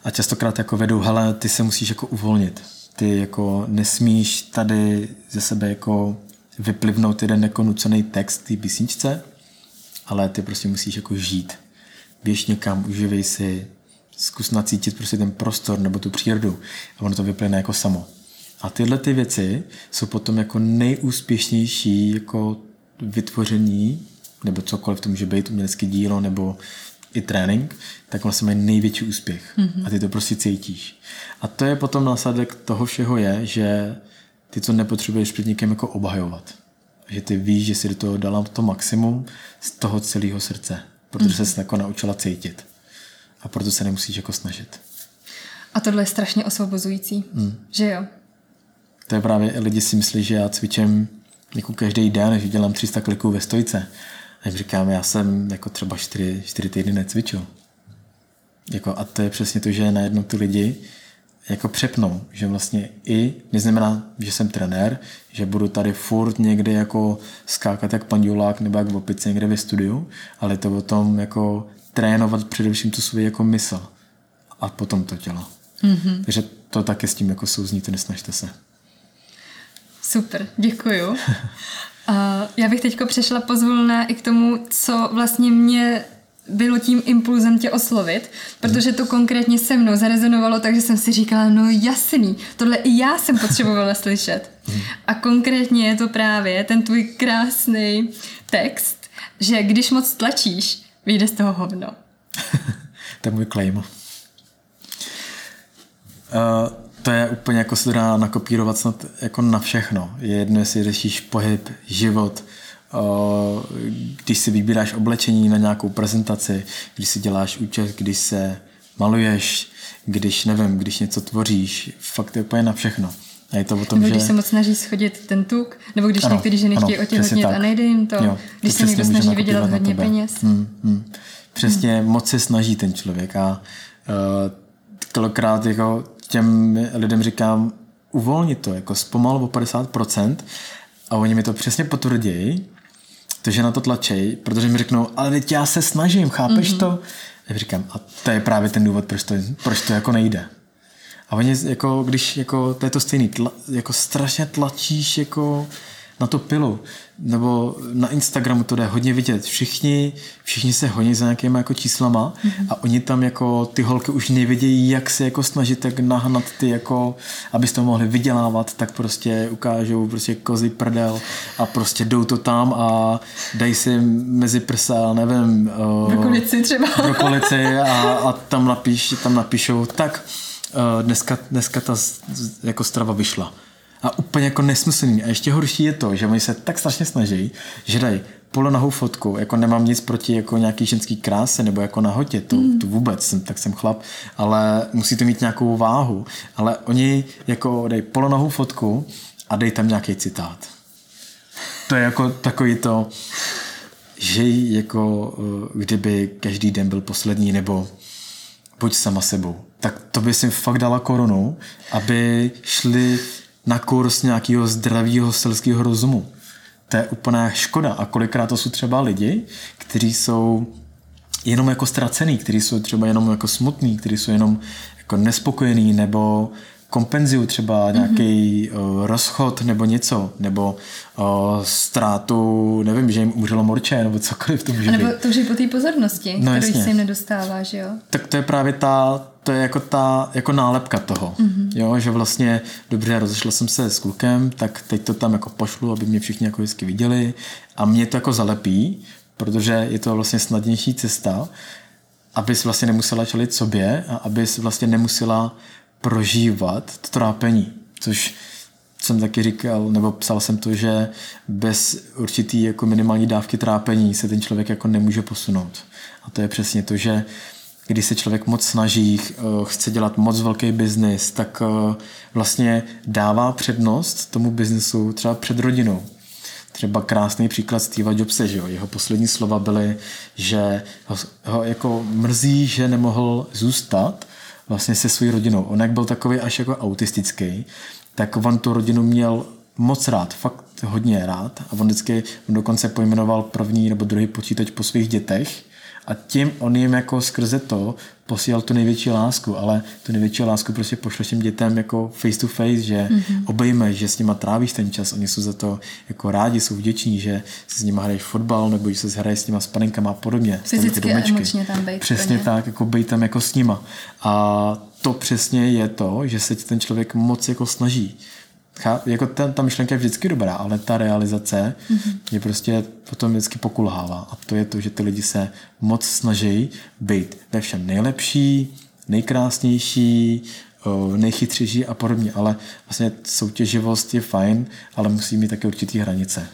a častokrát jako vedou, hele, ty se musíš jako uvolnit, ty jako nesmíš tady ze sebe jako vyplivnout jeden jako nucený text té písničce, ale ty prostě musíš jako žít. Běž někam, uživej si, zkus nacítit prostě ten prostor nebo tu přírodu a ono to vyplyne jako samo. A tyhle ty věci jsou potom jako nejúspěšnější jako vytvoření nebo cokoliv to může být, umělecké dílo nebo i trénink, tak ono se mají největší úspěch. Mm-hmm. A ty to prostě cítíš. A to je potom následek toho všeho je, že ty to nepotřebuješ před někým jako obhajovat. Že ty víš, že si do toho dala to maximum z toho celého srdce, protože mm-hmm. se jako naučila cítit. A proto se nemusíš jako snažit. A tohle je strašně osvobozující, že jo? To je právě, lidi si myslí, že já cvičím jako každý den, že dělám 300 kliků ve stojce. A jim říkám, já jsem jako třeba 4 týdny necvičil. Jako, a to je přesně to, že najednou ty lidi jako přepnou, že vlastně i, neznamená, že jsem trenér, že budu tady furt někde jako skákat jak pandulák nebo jak v opici někde ve studiu, ale to o tom jako trénovat především tu svoji jako mysl a potom to tělo. Mm-hmm. Takže to taky s tím jako souzní, to nesnažte se. Super, děkuju. Já bych teďko přešla pozvolna i k tomu, co vlastně mě bylo tím impulzem tě oslovit, protože to konkrétně se mnou zarezonovalo, takže jsem si říkala, no jasný, tohle i já jsem potřebovala slyšet. A konkrétně je to právě ten tvůj krásný text, že když moc tlačíš, vyjde z toho hovno. To je můj claim. To je úplně jako se dá nakopírovat snad jako na všechno. Je jedno, jestli řešíš pohyb, život, když si vybíráš oblečení na nějakou prezentaci, když si děláš účes, když se maluješ, když nevím, když něco tvoříš. Fakt je úplně na všechno. A je to o tom, nebo když se moc snaží schodit ten tuk, nebo když některé ženy chtějí otěhotnět a nejde jim to, jo, když se někdo snaží vydělat hodně peněz. Přesně, moc se snaží ten člověk a kolikrát jako těm lidem říkám, uvolni to, jako zpomal o 50% a oni mi to přesně potvrdějí, protože na to tlačejí, protože mi řeknou, ale teď já se snažím, chápeš to? Já říkám, a to je právě ten důvod, proč to jako nejde. A oni jako, když jako, to je to stejný, jako strašně tlačíš jako na to pilu. Nebo na Instagramu to jde hodně vidět. Všichni se honí za nějakýma jako číslama a oni tam jako ty holky už nevědějí, jak se jako snažit tak nahnat ty jako, aby to mohli vydělávat, tak prostě ukážou prostě kozy prdel a prostě jdou to tam a dají si mezi prsa, nevím, brokolici třeba. Brokolici a tam napíšou tak dneska ta jako strava vyšla. A úplně jako nesmyslný. A ještě horší je to, že oni se tak strašně snaží, že dají polonahou fotku, jako nemám nic proti jako nějaký ženský kráse nebo jako nahotě, to vůbec, tak jsem chlap, ale musí to mít nějakou váhu. Ale oni jako dají polonahou fotku a dají tam nějaký citát. To je jako takový to, že jako kdyby každý den byl poslední, nebo buď sama sebou. Tak to by si fakt dala korunu, aby šli na kurz nějakého zdravého selského rozumu. To je úplná škoda. A kolikrát to jsou třeba lidi, kteří jsou jenom jako ztracený, kteří jsou třeba jenom jako smutný, kteří jsou jenom jako nespokojený, nebo kompenzují třeba nějaký rozchod nebo něco, nebo ztrátu, nevím, že jim umřelo morče, nebo cokoliv to může být. Nebo touží po té pozornosti, no, kterou se jim nedostává, že jo? Tak to je právě ta jako nálepka toho, jo, že vlastně dobře, rozešla jsem se s klukem, tak teď to tam jako pošlu, aby mě všichni jako hezky viděli a mě to jako zalepí, protože je to vlastně snadnější cesta, abys vlastně nemusela čelit sobě a abys vlastně nemusela prožívat to trápení, což jsem taky říkal, nebo psal jsem to, že bez určitý jako minimální dávky trápení se ten člověk jako nemůže posunout. A to je přesně to, že když se člověk moc snaží, chce dělat moc velký biznis, tak vlastně dává přednost tomu biznisu třeba před rodinou. Třeba krásný příklad Steve Jobse, že jo? Jeho poslední slova byly, že ho jako mrzí, že nemohl zůstat vlastně se svou rodinou. On jak byl takový až jako autistický, tak on tu rodinu měl moc rád, fakt hodně rád. A on vždycky dokonce pojmenoval první nebo druhý počítač po svých dětech. A tím on jim jako skrze to posílal tu největší lásku, ale tu největší lásku prostě pošle těm dětem jako face to face, že obejmeš, že s nima trávíš ten čas, oni jsou za to jako rádi, jsou vděční, že si s nima hraješ fotbal, nebo že se hraješ s nima spanenkama a podobně. Fyzicky a emočně tam bejt. Přesně tak, jako bejt tam jako s nima. A to přesně je to, že se ten člověk moc jako snaží. Jako ta myšlenka je vždycky dobrá, ale ta realizace je prostě potom vždycky pokulhává. A to je to, že ty lidi se moc snaží být ve všem nejlepší, nejkrásnější, nejchytřejší a podobně. Ale vlastně soutěživost je fajn, ale musí mít také určitý hranice.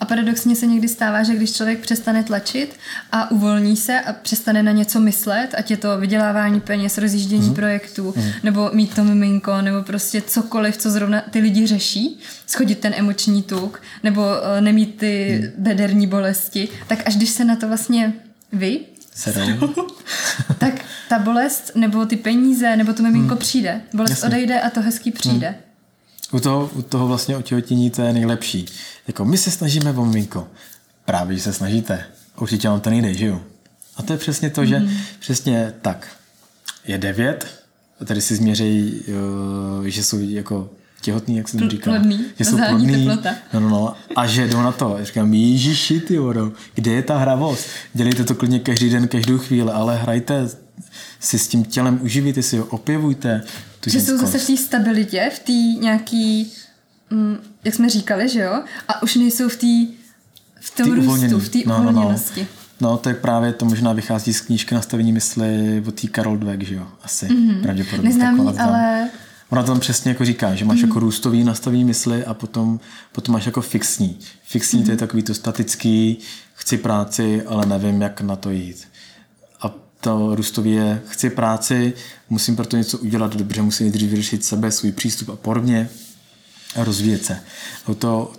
A paradoxně se někdy stává, že když člověk přestane tlačit a uvolní se a přestane na něco myslet, ať je to vydělávání peněz, rozjíždění projektů, nebo mít to miminko, nebo prostě cokoliv, co zrovna ty lidi řeší, schodit ten emoční tuk, nebo nemít ty bederní bolesti, tak až když se na to vlastně tak ta bolest, nebo ty peníze, nebo to miminko přijde. Bolest odejde a to hezky přijde. U toho vlastně otěhotění to je nejlepší. Jako my se snažíme, maminko. Právě, že se snažíte. Určitě vám to nejde, že jo? A to je přesně to, že přesně tak. Je 9, tady si změří, že jsou jako těhotný, jak jsem říkal. Plodný, že jsou plodný. No, a že jdou na to. Já říkám, ježiši, ty vodo, kde je ta hravost? Dělejte to klidně každý den, každou chvíli, ale hrajte si s tím tělem, uživíte si ho, opěvujte. Že jsou zase v té stabilitě, v té nějaký, jak jsme říkali, že jo? A už nejsou v tom růstu, v té uvolněnosti. No, to je právě to, možná vychází z knížky Nastavení mysli od té Carol Dweck, že jo? Asi pravděpodobně. Neznám, ale... Ona tam přesně jako říká, že máš jako růstový nastavení mysli a potom máš jako fixní. Fixní to je takový to statický, chci práci, ale nevím, jak na to jít. To růstový je, chci práci, musím proto něco udělat dobře, musím nejdřív vyřešit sebe, svůj přístup a podobně a rozvíjet se. To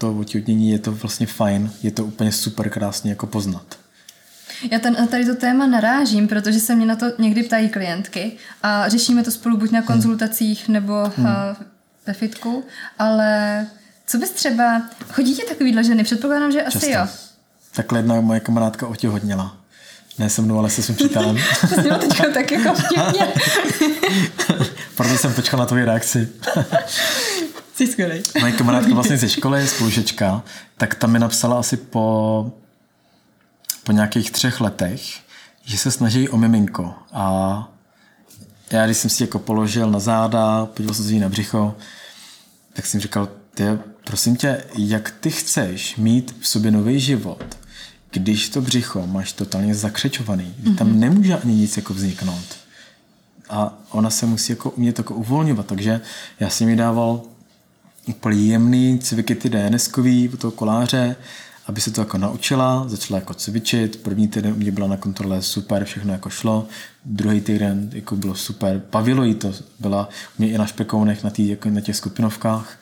otěhotnění je to vlastně fajn, je to úplně super krásně jako poznat. Já tady to téma narážím, protože se mě na to někdy ptají klientky a řešíme to spolu buď na konzultacích nebo ve fitku, ale co bys třeba... Chodí tě takovýhle ženy? Předpokládám, že často. Asi jo. Takhle jedna moje kamarádka otěhotněla. Ne se mnou, ale se svým přítelem. To bylo teďka tak jako vtipně. Proto jsem počkal na tvoji reakci. Jsi skvělej. Moje kamarádka vlastně ze školy, spolužečka, tak tam mi napsala asi po nějakých 3 letech, že se snaží o miminko. A já, když jsem si jako položil na záda, podíval jsem si na břicho, tak jsem říkal, prosím tě, jak ty chceš mít v sobě nový život, když to břicho máš totálně zakřečovaný, tam nemůže ani nic jako vzniknout. A ona se musí jako umět jako uvolňovat, takže já jsem jí dával úplně jemný cviky ty DNS-kový od toho koláře, aby se to jako naučila, začala jako cvičit. První týden u mě byla na kontrole super, všechno jako šlo. Druhý týden jako bylo super, bavilo jí to. Byla u mě i na špekounech, jako na těch skupinovkách.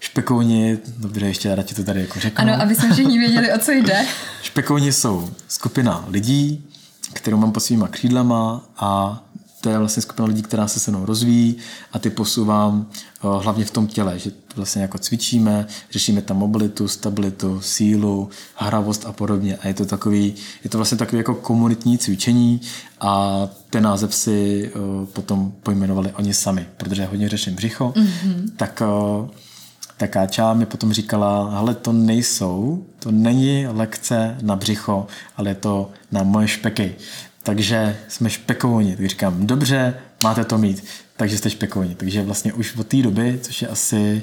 Špekouni, dobře, ještě já ti to tady jako řeknu. Ano, aby jsme všichni věděli, o co jde. Špekouni jsou skupina lidí, kterou mám pod svýma křídlama, a to je vlastně skupina lidí, která se mnou rozvíjí, a ty posouvám hlavně v tom těle, že vlastně jako cvičíme, řešíme tam mobilitu, stabilitu, sílu, hravost a podobně. A je to vlastně takové jako komunitní cvičení, a ten název si potom pojmenovali oni sami, protože hodně řeším břicho. Mm-hmm. Tak Káča mi potom říkala, hele, to není lekce na břicho, ale je to na moje špeky. Takže jsme špekouni. Tak říkám, dobře, máte to mít. Takže jste špekouni. Takže vlastně už od té doby, což je asi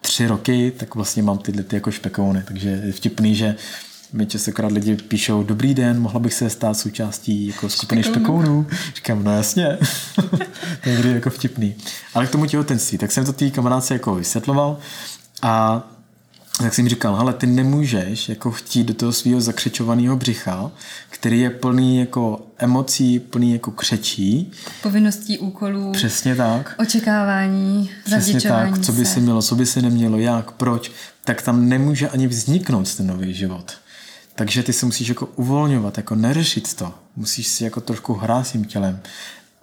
3 roky, tak vlastně mám tyhle ty jako špekouni. Takže je vtipný, že mi častokrát lidi píšou, dobrý den, mohla bych se stát součástí jako skupiny špekounů. Říkám, no jasně. To je jako vtipný. Ale k tomu těhotenství. Tak jsem to té kamarádce jako vysvětloval, a tak jsem říkal, hele, ty nemůžeš jako chtít do toho svého zakřečovaného břicha, který je plný jako emocí, plný jako křečí. Povinností, úkolů. Přesně tak. Očekávání, zavděčování. Přesně tak, co by se mělo, co by se nemělo, jak, proč. Tak tam nemůže ani vzniknout ten nový život. Takže ty se musíš jako uvolňovat, jako neřešit to. Musíš si jako trošku hrát s tím tělem.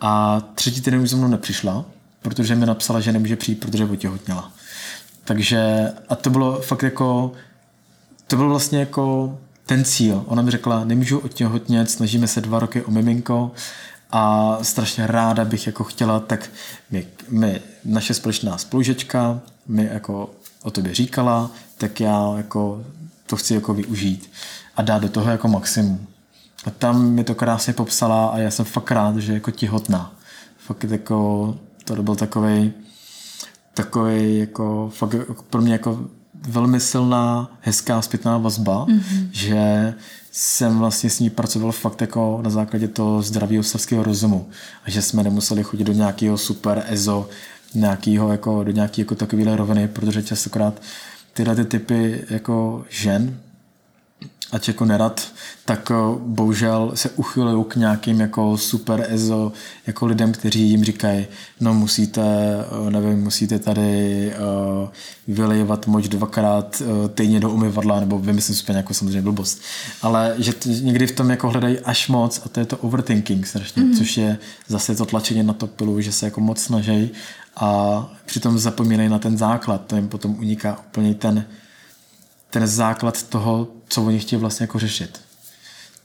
A 3. týden už se mnou nepřišla, protože mi napsala, že nemůže přijít, protože otěhotněla. Takže a to bylo fakt jako, to byl vlastně jako ten cíl. Ona mi řekla, nemůžu otěhotnět, snažíme se 2 roky o miminko a strašně ráda bych jako chtěla, tak mi naše společná spolužečka mi jako o tobě říkala, tak já jako to chci jako využít a dát do toho jako maximum. A tam mi to krásně popsala a já jsem fakt rád, že jako těhotná. Fakt jako, to byl takový jako fakt pro mě jako velmi silná, hezká zpětná vazba, že jsem vlastně s ní pracoval fakt jako na základě toho zdravého selského rozumu. A že jsme nemuseli chodit do nějakého super ezo, do nějaké jako takovéhle roviny, protože častokrát tyhle ty typy jako žen, ať jako nerad, tak bohužel se uchylují k nějakým jako super ezo, jako lidem, kteří jim říkají, no musíte tady vylejovat moč 2krát týdně do umyvadla, nebo vymyslím si jako samozřejmě blbost. Ale že někdy v tom jako hledají až moc, a to je to overthinking strašně, což je zase to tlačení na to pilu, že se jako moc snaží a přitom zapomínají na ten základ, to jim potom uniká úplně ten základ toho, co oni chtějí vlastně jako řešit.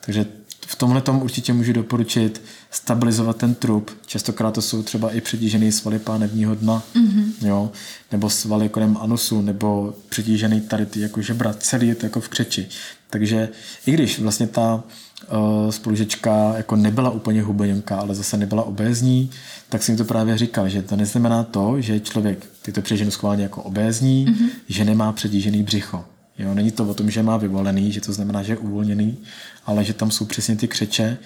Takže v tomhletom určitě můžu doporučit stabilizovat ten trup. Častokrát to jsou třeba i přetížený svaly pánevního dna, jo? Nebo svaly kolem anusu, nebo přetížený tady ty jako žebra, celý je to jako v křeči. Takže i když vlastně ta spolužečka jako nebyla úplně hubeněnka, ale zase nebyla obézní, tak jsem to právě říkal, že to neznamená to, že člověk, ty to přeženu schválně jako obézní, že nemá přetížený břicho. Jo, není to o tom, že má vyvolený, že to znamená, že je uvolněný, ale že tam jsou přesně ty křeče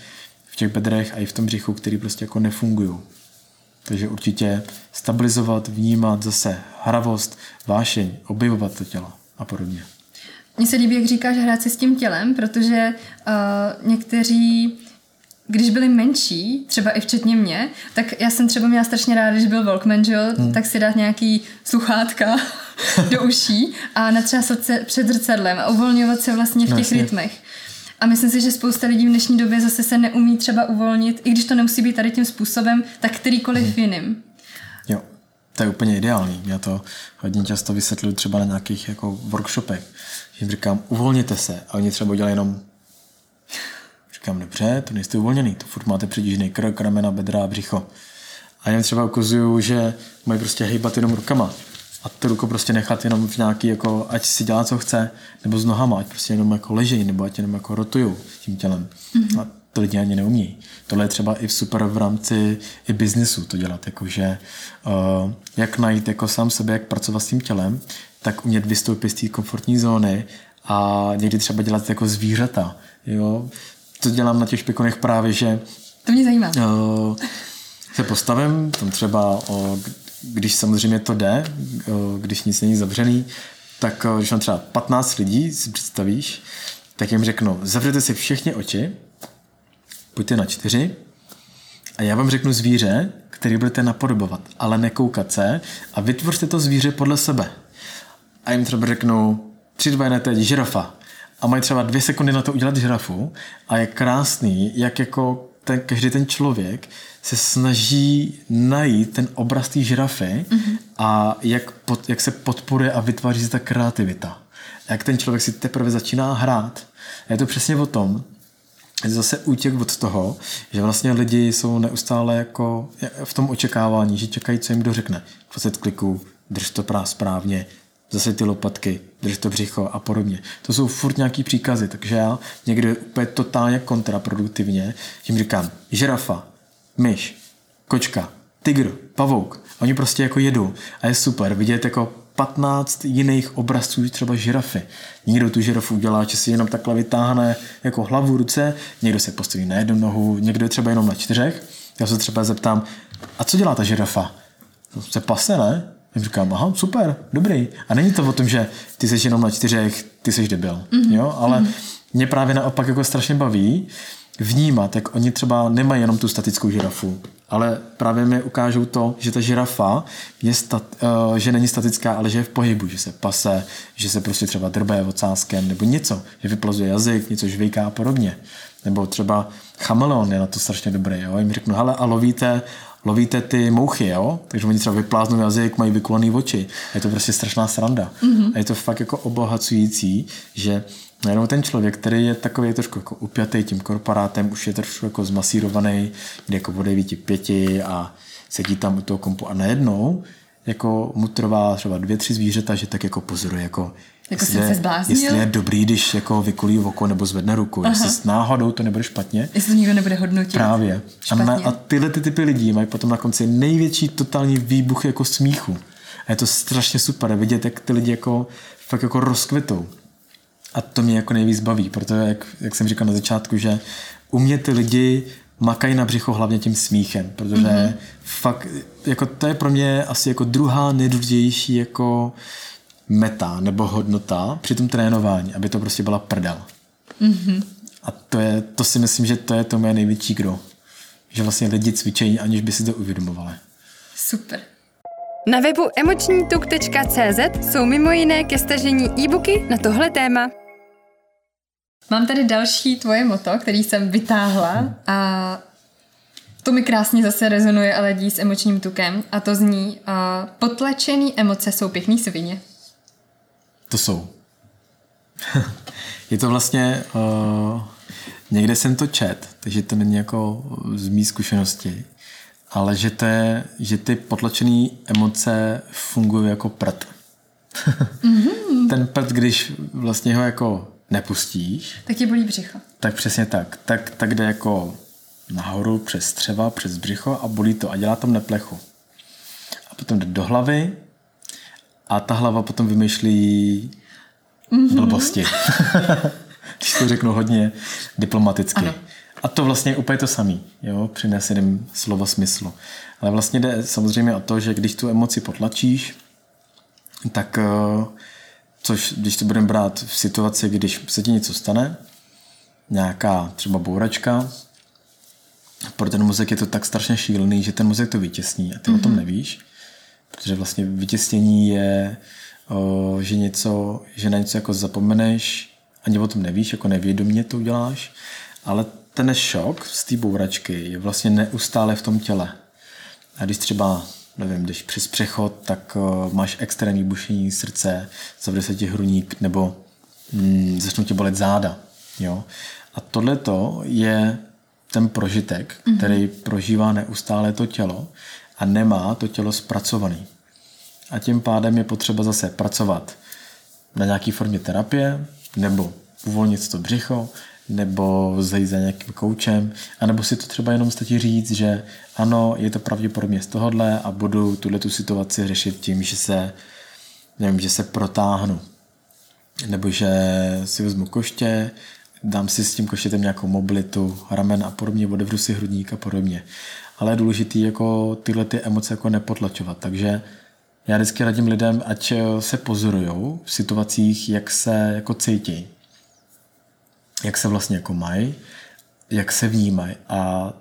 v těch bedrech a i v tom břichu, který prostě jako nefungují. Takže určitě stabilizovat, vnímat zase hravost, vášeň, objevovat to tělo a podobně. Mně se líbí, jak říkáš, hrát si s tím tělem, protože někteří, když byli menší, třeba i včetně mě, tak já jsem třeba měla strašně ráda, když byl Walkman, že jo, tak si dát nějaký sluchátka do uší a natřásat se před zrcadlem a uvolňovat se vlastně v těch rytmech. A myslím si, že spousta lidí v dnešní době zase se neumí třeba uvolnit, i když to nemusí být tady tím způsobem, tak kterýkoliv jiným. Jo, to je úplně ideální. Já to hodně často vysvětluji třeba na nějakých jako workshopech. Jim říkám, uvolněte se, a oni třeba udělají jenom Říkám, dobře, to nejste uvolněný, to furt máte předížený krk, ramena, bedra, břicho. A jim třeba ukazuju, že mají prostě hejbat jenom rukama a tu ruku prostě nechat jenom v nějaký, jako, ať si dělá, co chce, nebo s nohama, ať prostě jenom jako ležejí, nebo ať jenom jako rotují tím tělem. Mm-hmm. A to lidi ani neumějí. Tohle je třeba i super v rámci i biznesu to dělat, jakože jak najít jako sám sebe, jak pracovat s tím tělem, tak umět vystoupit z té komfortní zóny a někdy třeba dělat jako zvířata. Jo? To dělám na těch špikonech právě, že... To mě zajímá. Se postavím, tam třeba, když samozřejmě to jde, když nic není zavřený, tak když mám třeba 15 lidí, si představíš, tak jim řeknu, zavřete si všechny oči, pojďte na 4 a já vám řeknu zvíře, který budete napodobovat, ale nekoukat se a vytvořte to zvíře podle sebe. A jim třeba řeknu 3, 2, 1, teď žirafa. A mají třeba 2 sekundy na to udělat žirafu a je krásný, jak jako každý ten člověk se snaží najít ten obraz té žirafy a jak se podporuje a vytváří se ta kreativita. Jak ten člověk si teprve začíná hrát. A je to přesně o tom, je zase útěk od toho, že vlastně lidi jsou neustále jako v tom očekávání, že čekají, co jim kdo řekne. 20 kliků, drž to správně, zase ty lopatky, drž to břicho a podobně. To jsou furt nějaký příkazy, takže já někde úplně totálně kontraproduktivně jim říkám žirafa, myš, kočka, tygr, pavouk. Oni prostě jako jedou a je super vidět jako 15 jiných obrazců třeba žirafy. Někdo tu žirafu udělá, že si jenom takhle vytáhne jako hlavu, ruce, někdo se postaví na jednu nohu, někdo je třeba jenom na 4. Já se třeba zeptám, a co dělá ta žirafa? Se pase, ne? Já říkám, aha, super, dobrý. A není to o tom, že ty seš jenom na 4, ty seš debil. Mm-hmm. Jo? Ale mě právě naopak jako strašně baví vnímat, jak oni třeba nemají jenom tu statickou žirafu, ale právě mi ukážou to, že ta žirafa je že není statická, ale že je v pohybu, že se pase, že se prostě třeba drbe ocáskem nebo něco, že vyplazuje jazyk, něco žvejká a podobně. Nebo třeba chameleon je na to strašně dobrý. Jo? Jim řeknu, hele, a lovíte ty mouchy, jo? Takže oni třeba vypláznou jazyk, mají vykulený oči. Je to prostě strašná sranda. Mm-hmm. A je to fakt jako obohacující, že najednou ten člověk, který je takový trošku jako upjatý tím korporátem, už je trošku jako zmasírovaný, kde jako od 9:05 a sedí tam u toho kompu a najednou jako mu trvá třeba 2-3 zvířata, že tak jako pozoruje, jako jestli je dobrý, když jako vykulí oko nebo zvedne ruku, jestli s náhodou to nebude špatně. Jestli to nikdo nebude hodnotit. Právě. A tyhle ty typy lidí mají potom na konci největší totální výbuch jako smíchu. A je to strašně super vidět, jak ty lidi jako fakt jako rozkvitou. A to mě jako nejvíc baví, protože jak jsem říkal na začátku, že u mě ty lidi makají na břicho hlavně tím smíchem, protože fakt, jako to je pro mě asi jako druhá nejdůležitější jako meta nebo hodnota při tom trénování, aby to prostě byla prdel. Mm-hmm. A to si myslím, že to je to moje největší gro. Že vlastně lidi cvičejí, aniž by si to uvědomovali. Super. Na webu emočnítuk.cz jsou mimo jiné ke stažení e-booky na tohle téma. Mám tady další tvoje moto, který jsem vytáhla a to mi krásně zase rezonuje a ledí s emočním tukem a to zní potlačený emoce jsou pěkný svině. To jsou. Je to vlastně někde jsem to čet, takže to není jako z mý zkušenosti, ale že ty potlačené emoce fungují jako prd. Ten prd, když vlastně ho jako nepustíš. Tak ti bolí břicho. Tak přesně tak. Tak jde jako nahoru přes střeva, přes břicho a bolí to a dělá tam neplechu. A potom jde do hlavy a ta hlava potom vymýšlí blbosti. Když to řeknu hodně diplomaticky. Ano. A to vlastně je úplně to samý. Jo? Přinese jim slovo smyslu. Ale vlastně jde samozřejmě o to, že když tu emoci potlačíš, tak... Což, když to budeme brát v situaci, když se ti něco stane, nějaká třeba bouračka, pro ten mozek je to tak strašně šílený, že ten mozek to vytěsní a ty o tom nevíš, protože vlastně vytěsnění je, že na něco jako zapomeneš, ani o tom nevíš, jako nevědomě to uděláš, ale ten šok z té bouračky je vlastně neustále v tom těle. A když třeba nevím, když přes přechod, tak máš extrémní bušení srdce, zavře se ti hruník, nebo začnou tě bolet záda. Jo? A tohleto je ten prožitek, který prožívá neustále to tělo a nemá to tělo zpracovaný. A tím pádem je potřeba zase pracovat na nějaké formě terapie, nebo uvolnit to břicho, nebo zajít za nějakým koučem, anebo si to třeba jenom stačí říct, že ano, je to pravděpodobně z tohohle a budu tuto situaci řešit tím, že se, nevím, že se protáhnu. Nebo že si vezmu koště, dám si s tím koštětem nějakou mobilitu, ramen a podobně, odevřu si hrudník a podobně. Ale je důležité jako tyhle ty emoce jako nepotlačovat. Takže já vždycky radím lidem, ať se pozorujou v situacích, jak se jako cítí, jak se vlastně jako mají, jak se vnímají a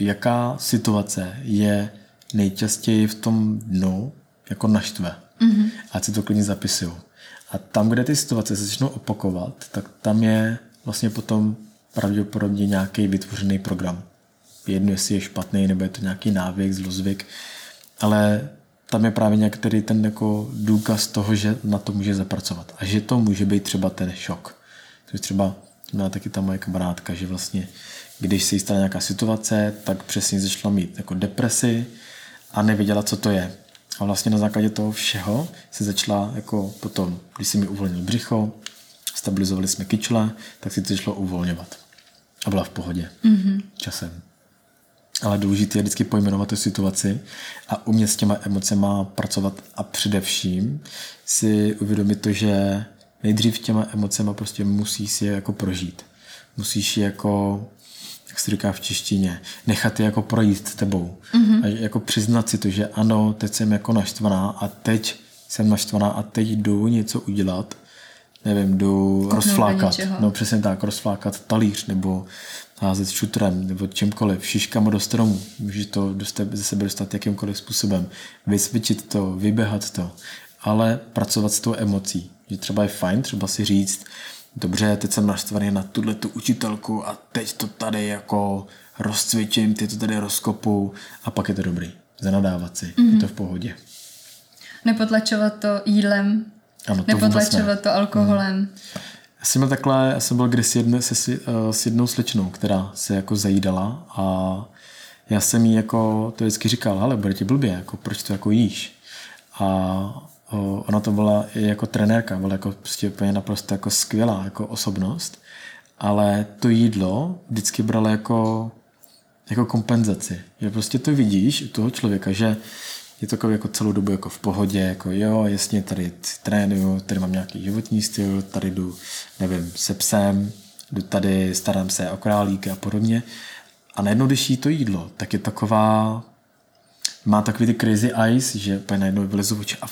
jaká situace je nejčastěji v tom dnu jako naštve. Mm-hmm. Ať si to klidně zapisují. A tam, kde ty situace se začnou opakovat, tak tam je vlastně potom pravděpodobně nějaký vytvořený program. Jedno, jestli je špatný, nebo je to nějaký návyk, zlozvyk, ale tam je právě nějaký ten jako důkaz toho, že na to může zapracovat. A že to může být třeba ten šok. Což třeba měla taky ta moje kamarádka, že vlastně, když se jí stala nějaká situace, tak přesně začala mít jako depresi a nevěděla, co to je. A vlastně na základě toho všeho se začala jako potom, když se mi uvolnil břicho, stabilizovali jsme kyčle, tak si to začalo uvolňovat. A byla v pohodě. Mm-hmm. Časem. Ale důležité je vždycky pojmenovat tu situaci a umět s těma emocema pracovat a především si uvědomit to, že nejdřív těma emocema prostě musíš si je jako prožít. Musíš je jako, jak se říká v češtině, nechat je jako projít s tebou. Mm-hmm. A jako přiznat si to, že ano, teď jsem jako naštvaná a teď jsem naštvaná a teď jdu něco udělat. Nevím, jdu rozflákat. No přesně tak, rozflákat talíř nebo házet šutrem nebo čímkoliv, šiškama do stromu. Můžeš to ze sebe dostat jakýmkoliv způsobem. Vysvětlit to, vyběhat to, ale pracovat s tou emocí. Že třeba je fajn třeba si říct, dobře, teď jsem naštvaný na tu učitelku a teď to tady jako rozcvičím, teď to tady rozkopu a pak je to dobrý. Zanadávat si, je to v pohodě. Nepotlačovat to jídlem, ano, to nepotlačovat to alkoholem. Já jsem byl kdysi s jednou slečnou, která se jako zajídala a já jsem jí jako to vždycky říkal, hele, bude ti blbě, jako proč to jako jíš? A ona to byla i jako trenérka, byla jako prostě úplně naprosto jako skvělá jako osobnost, ale to jídlo vždycky brala jako kompenzaci. Že prostě to vidíš u toho člověka, že je takový jako celou dobu jako v pohodě, jako jo, jasně, tady trénuju, tady mám nějaký životní styl, tady jdu, nevím, se psem, jdu tady, starám se o králíky a podobně. A najednou, když jí to jídlo, tak je taková, má takový ty crazy eyes, že úplně najednou vylezu oči a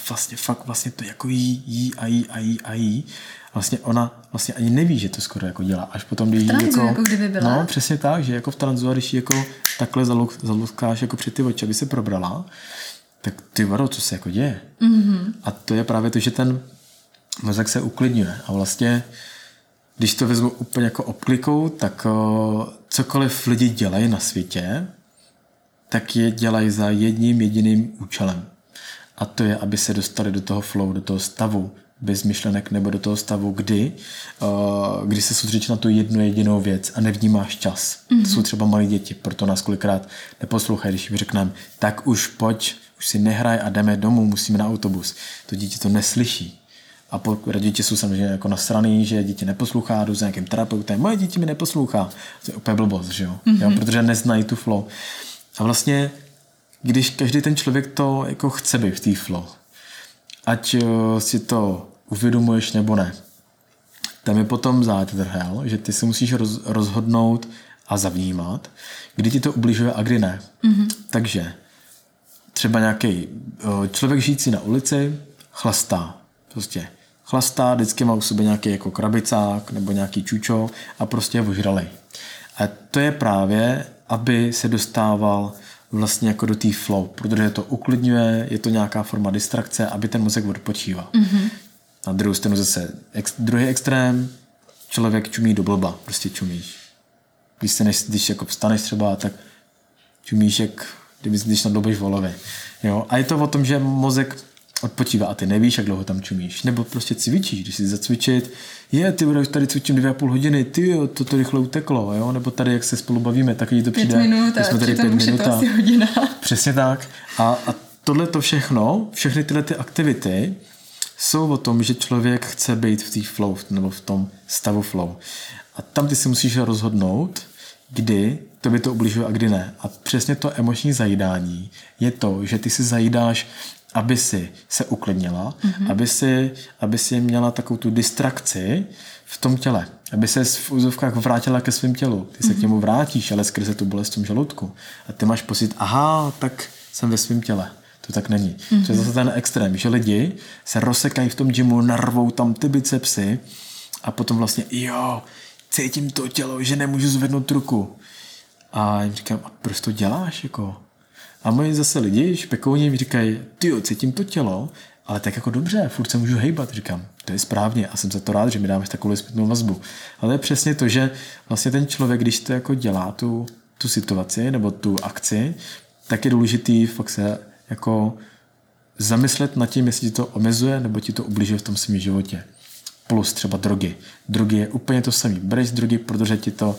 vlastně to jako jí. A vlastně ona vlastně ani neví, že to skoro jako dělá. Až potom, když jí jako kdyby byla. No, přesně tak, že jako v tranzu, když jí jako takhle zalutkáš jako před ty oči, aby se probrala, tak ty vado, co se jako děje. Mm-hmm. A to je právě to, že ten mozek se uklidňuje. A vlastně, když to vezmu úplně jako obklikou, tak cokoliv lidi dělají na světě, tak je dělají za jedním jediným účelem. A to je, aby se dostali do toho flow, do toho stavu bez myšlenek, nebo do toho stavu, kdy se soustředíš na tu jednu jedinou věc a nevnímáš čas. Mm-hmm. To jsou třeba malí děti, proto nás kolikrát neposlouchají, když jim řekneme, tak už pojď, už si nehraj a jdeme domů, musíme na autobus. To dítě to neslyší. A rodiče jsou samozřejmě jako nasraný, že dítě neposlouchá, jdu za nějakým terapeutem, moje dítě mi neposlouchá. To je úplně blbost, že jo? Mm-hmm. Jo, protože neznají tu flow. A vlastně, když každý ten člověk to jako chce být v té flow, ať si to uvědomuješ nebo ne, tam je potom zádrhel, že ty se musíš rozhodnout a zavnímat, kdy ti to ubližuje a kdy ne. Mm-hmm. Takže třeba nějaký člověk žijící na ulici chlastá. Prostě chlastá, vždycky má u sebe nějaký jako krabicák nebo nějaký čučo a prostě je ožralej. A to je právě, aby se dostával vlastně jako do té flow, protože to uklidňuje, je to nějaká forma distrakce, aby ten mozek odpočíval. Mm-hmm. Na druhou stranu zase druhý extrém, člověk čumí do blba, prostě čumíš. Když jako vstaneš třeba, tak čumíš, jak když nadlobeš v olově. Jo? A je to o tom, že mozek odpočívá a ty nevíš, jak dlouho tam čumíš. Nebo prostě cvičíš, když si zacvičit, tady cvičím 2,5 hodiny, to rychle uteklo, jo? Nebo tady, jak se spolu bavíme, tak jí to přijde. 5 minut a přitom už je to asi hodina. Přesně tak. A tohle to všechno, všechny tyhle ty aktivity jsou o tom, že člověk chce být v té flow, nebo v tom stavu flow. A tam ty si musíš rozhodnout, kdy to by to ubližuje a kdy ne. A přesně to emoční zajídání je to, že ty si zajídáš, aby si se uklidnila, aby si měla takovou tu distrakci v tom těle, aby se v úzovkách vrátila ke svým tělu. Ty se k němu vrátíš, ale skrze tu bolest v tom žaludku. A ty máš pocit, aha, tak jsem ve svém těle. To tak není. To je zase ten extrém, že lidi se rozsekají v tom gymu, narvou tam ty bicepsy a potom vlastně, jo, cítím to tělo, že nemůžu zvednout ruku. A jim říkám, a proč to děláš, jako? A moji zase lidi špekouni mi říkají, tyjo, cítím to tělo, ale tak jako dobře, furt se můžu hejbat. Říkám, to je správně a jsem za to rád, že mi dáme takovou zpětnou vazbu. Ale je přesně to, že vlastně ten člověk, když to jako dělá tu situaci nebo tu akci, tak je důležitý fakt se jako zamyslet nad tím, jestli ti to omezuje nebo ti to ubližuje v tom svém životě. Plus třeba drogy. Drogy je úplně to samé. Bereš drogy, protože ti to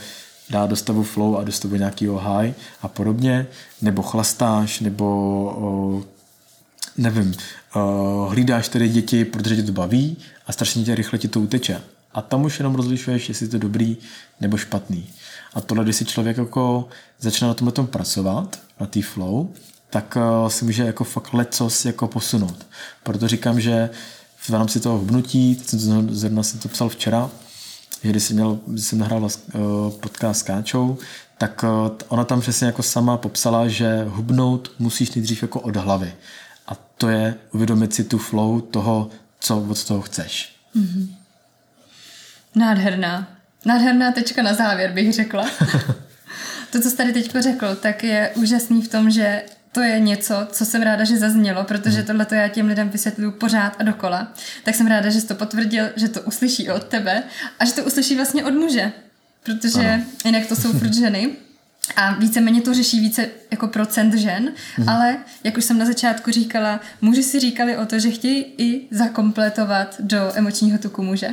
dá do stavu flow a do stavu nějakýho high a podobně, nebo chlastáš, nebo hlídáš tedy děti, protože tě to baví a strašně tě rychle ti to uteče. A tam už jenom rozlišuješ, jestli to je dobrý nebo špatný. A tohle, když si člověk jako začne na tomhle pracovat, na té flow, tak si může jako fakt lecos jako posunout. Proto říkám, že v rámci toho hubnutí, zrovna jsem to psal včera, když jsem nahrál podcast s Káčou, tak ona tam přesně jako sama popsala, že hubnout musíš nejdřív jako od hlavy. A to je uvědomit si tu flow toho, co od toho chceš. Mm-hmm. Nádherná. Nádherná tečka na závěr, bych řekla. To, co jsi tady teď řekl, tak je úžasný v tom, že to je něco, co jsem ráda, že zaznělo, protože tohleto já těm lidem vysvětluju pořád a dokola. Tak jsem ráda, že jsi to potvrdil, že to uslyší od tebe a že to uslyší vlastně od muže, protože jinak to jsou furt ženy a víceméně to řeší více jako procent žen, ale jak už jsem na začátku říkala, muži si říkali o to, že chtějí i zakompletovat do emočního tuku muže.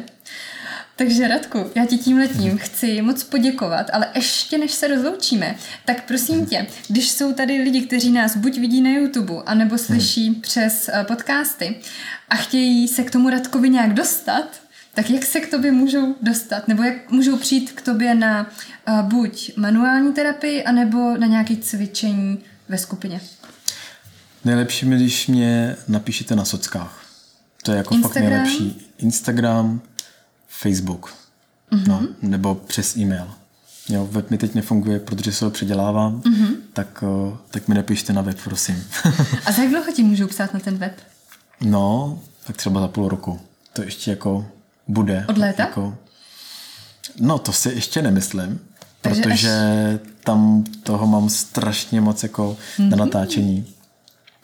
Takže Radku, já ti tímhletím chci moc poděkovat, ale ještě než se rozloučíme, tak prosím tě, když jsou tady lidi, kteří nás buď vidí na YouTube, anebo slyší přes podcasty a chtějí se k tomu Radkovi nějak dostat, tak jak se k tobě můžou dostat? Nebo jak můžou přijít k tobě na buď manuální terapii, anebo na nějaké cvičení ve skupině? Nejlepší, když mě napíšete na sockách. To je jako Instagram. Fakt nejlepší. Instagram, Facebook, nebo přes e-mail. Jo, web mi teď nefunguje, protože se ho předělávám, tak mi napište na web, prosím. A za jak dlouho ti můžu psát na ten web? No, tak třeba za půl roku. To ještě jako bude. Od léta? Jako... No, to si ještě nemyslím, takže protože tam toho mám strašně moc jako na natáčení.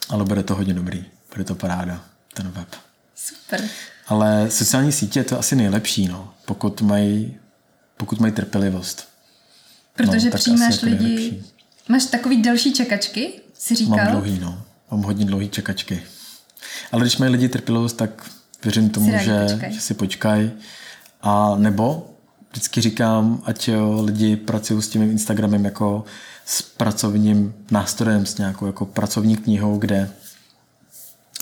Ale bude to hodně dobrý. Bude to paráda, ten web. Super. Ale sociální sítě je to asi nejlepší, no, pokud mají trpělivost. Protože přijímáš lidi... Máš takový delší čekačky, si říkal? Mám hodně dlouhý čekačky. Ale když mají lidi trpělivost, tak věřím tomu, že si počkají. A nebo vždycky říkám, ať lidi pracují s tím Instagramem jako s pracovním nástrojem, s nějakou jako pracovní knihou, kde...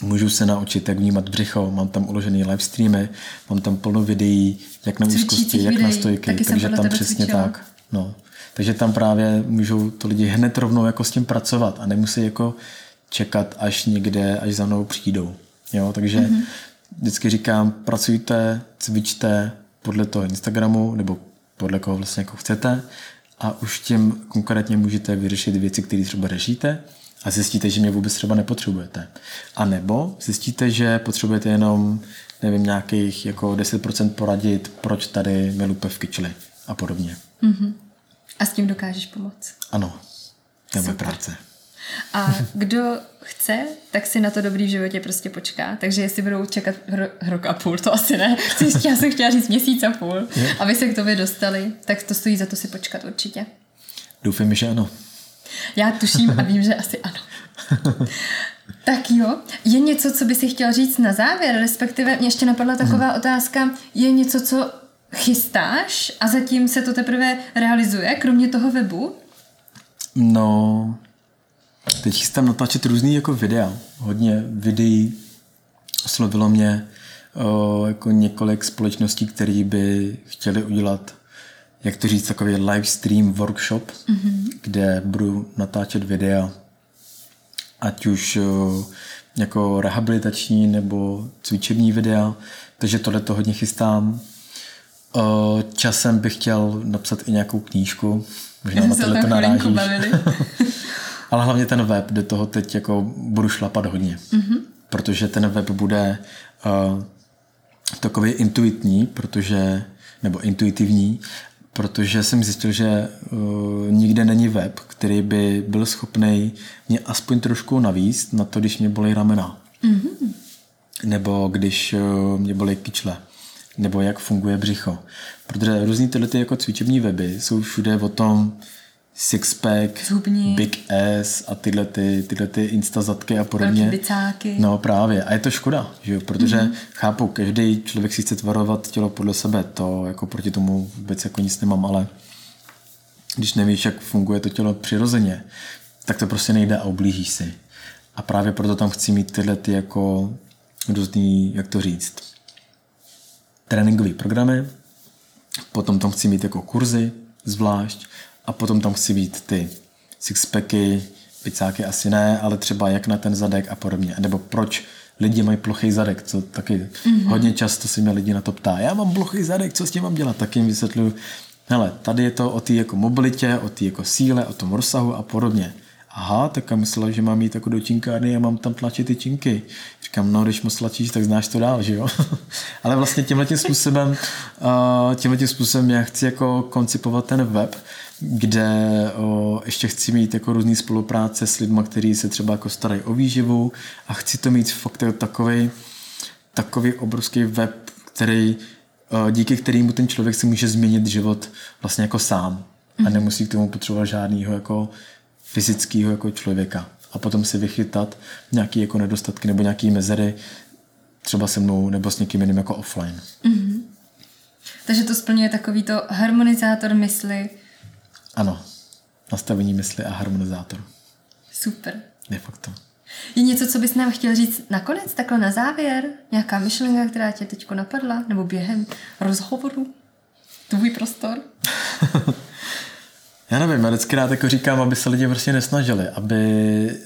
Můžu se naučit, jak vnímat břicho, mám tam uložený live streamy, mám tam plno videí, jak na úzkosti, jak na stojky, takže tam přesně tak. No. Takže tam právě můžou to lidi hned rovnou jako s tím pracovat a nemusí jako čekat až někde, až za mnou přijdou. Jo, takže vždycky říkám, pracujte, cvičte podle toho Instagramu nebo podle koho vlastně jako chcete a už tím konkrétně můžete vyřešit věci, které třeba řešíte. A zjistíte, že mě vůbec třeba nepotřebujete. A nebo zjistíte, že potřebujete jenom, nevím, nějakých jako 10% poradit, proč tady mi lupev kyčli a podobně. Mm-hmm. A s tím dokážeš pomoct. Ano. To je moje práce. A kdo chce, tak si na to dobrý v životě prostě počká. Takže jestli budou čekat rok a půl, to asi ne. Já jsem chtěla říct měsíc a půl. Aby se k tobě dostali, tak to stojí za to si počkat určitě. Doufám, že ano. Já tuším a vím, že asi ano. Tak jo. Je něco, co by si chtěl říct na závěr? Respektive mě ještě napadla taková otázka. Je něco, co chystáš a zatím se to teprve realizuje, kromě toho webu? No, teď chystám natáčet různý jako videa. Hodně videí. Oslovilo mě jako několik společností, které by chtěli udělat, jak to říct, takový live stream workshop, kde budu natáčet videa, ať už jako rehabilitační nebo cvičební videa, takže tohle to hodně chystám. Časem bych chtěl napsat i nějakou knížku, možná na tohle to narážíš. Ale hlavně ten web, do toho teď jako budu šlapat hodně, protože ten web bude takový intuitní, intuitivní, protože jsem zjistil, že nikde není web, který by byl schopný mě aspoň trošku navíst na to, když mě bolí ramena. Mm-hmm. Nebo když mě bolí kyčle. Nebo jak funguje břicho. Protože různý tyhle jako cvičební weby jsou všude o tom sixpack, zubní, big ass a tyhle ty instazatky a podobně. Velký bicáky. No právě. A je to škoda, že jo? Protože chápu, každý člověk si chce tvarovat tělo podle sebe. To jako proti tomu vůbec jako nic nemám, ale když nevíš, jak funguje to tělo přirozeně, tak to prostě nejde a oblížíš si. A právě proto tam chci mít tyhle ty jako různý, jak to říct, tréninkový programy, potom tam chci mít jako kurzy zvlášť, a potom tam chci být ty sixpacky, picáky asi ne, ale třeba jak na ten zadek a podobně. Nebo proč lidi mají plochý zadek, co taky hodně často si mě lidi na to ptá. Já mám plochý zadek, co s tím mám dělat? Tak jim vysvětluju, hele, tady je to o té jako mobilitě, o té jako síle, o tom rozsahu a podobně. Aha, tak já myslela, že mám jít jako do činkárny a mám tam tlačit ty činky. Říkám, no, když moc tlačíš, tak znáš to dál, že jo? Ale vlastně tímhletím způsobem já chci jako koncipovat ten web, kde ještě chci mít jako různý spolupráce s lidmi, kteří se třeba jako starají o výživu, a chci to mít fakt takový obrovský web, který, díky kterému ten člověk si může změnit život vlastně jako sám a nemusí k tomu potřebovat žádného jako fyzického jako člověka a potom si vychytat nějaké jako nedostatky nebo nějaké mezery třeba se mnou nebo s někým jiným jako offline. Mm-hmm. Takže to splňuje takovýto harmonizátor mysli. Ano, nastavení mysli a harmonizátor. Super. De facto. Je něco, co bys nám chtěl říct nakonec, takhle na závěr? Nějaká myšlenka, která tě teďko napadla? Nebo během rozhovoru? Tvůj prostor? Já nevím, já vždycky rád jako říkám, aby se lidi prostě nesnažili, aby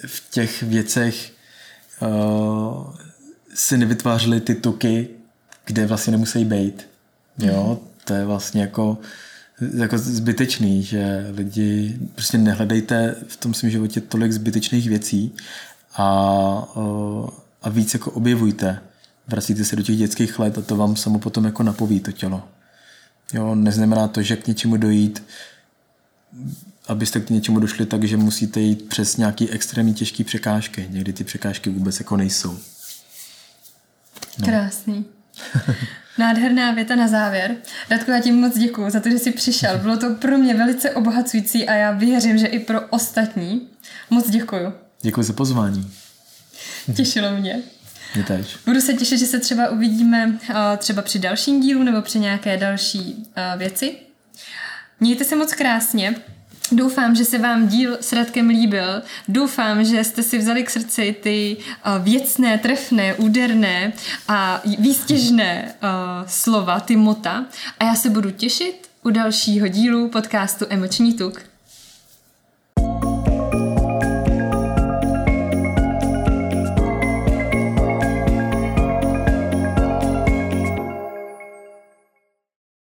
v těch věcech si nevytvářeli ty tuky, kde vlastně nemusí být. Jo, to je vlastně jako zbytečný, že lidi prostě nehledejte v tom svém životě tolik zbytečných věcí a víc jako objevujte. Vracíte se do těch dětských let a to vám samo potom jako napoví to tělo. Jo, neznamená to, že k něčemu dojít, abyste k něčemu došli tak, že musíte jít přes nějaký extrémně těžké překážky. Někdy ty překážky vůbec jako nejsou. No. Krásný. Nádherná věta na závěr. Radku, já ti moc děkuju za to, že jsi přišel. Bylo to pro mě velice obohacující a já věřím, že i pro ostatní. Moc děkuju. Děkuji za pozvání. Těšilo mě. Budu se těšit, že se třeba uvidíme třeba při dalším dílu nebo při nějaké další věci. Mějte se moc krásně. Doufám, že se vám díl s Radkem líbil. Doufám, že jste si vzali k srdci ty věcné, trefné, úderné a výstěžné slova, ty mota. A já se budu těšit u dalšího dílu podcastu Emoční tuk.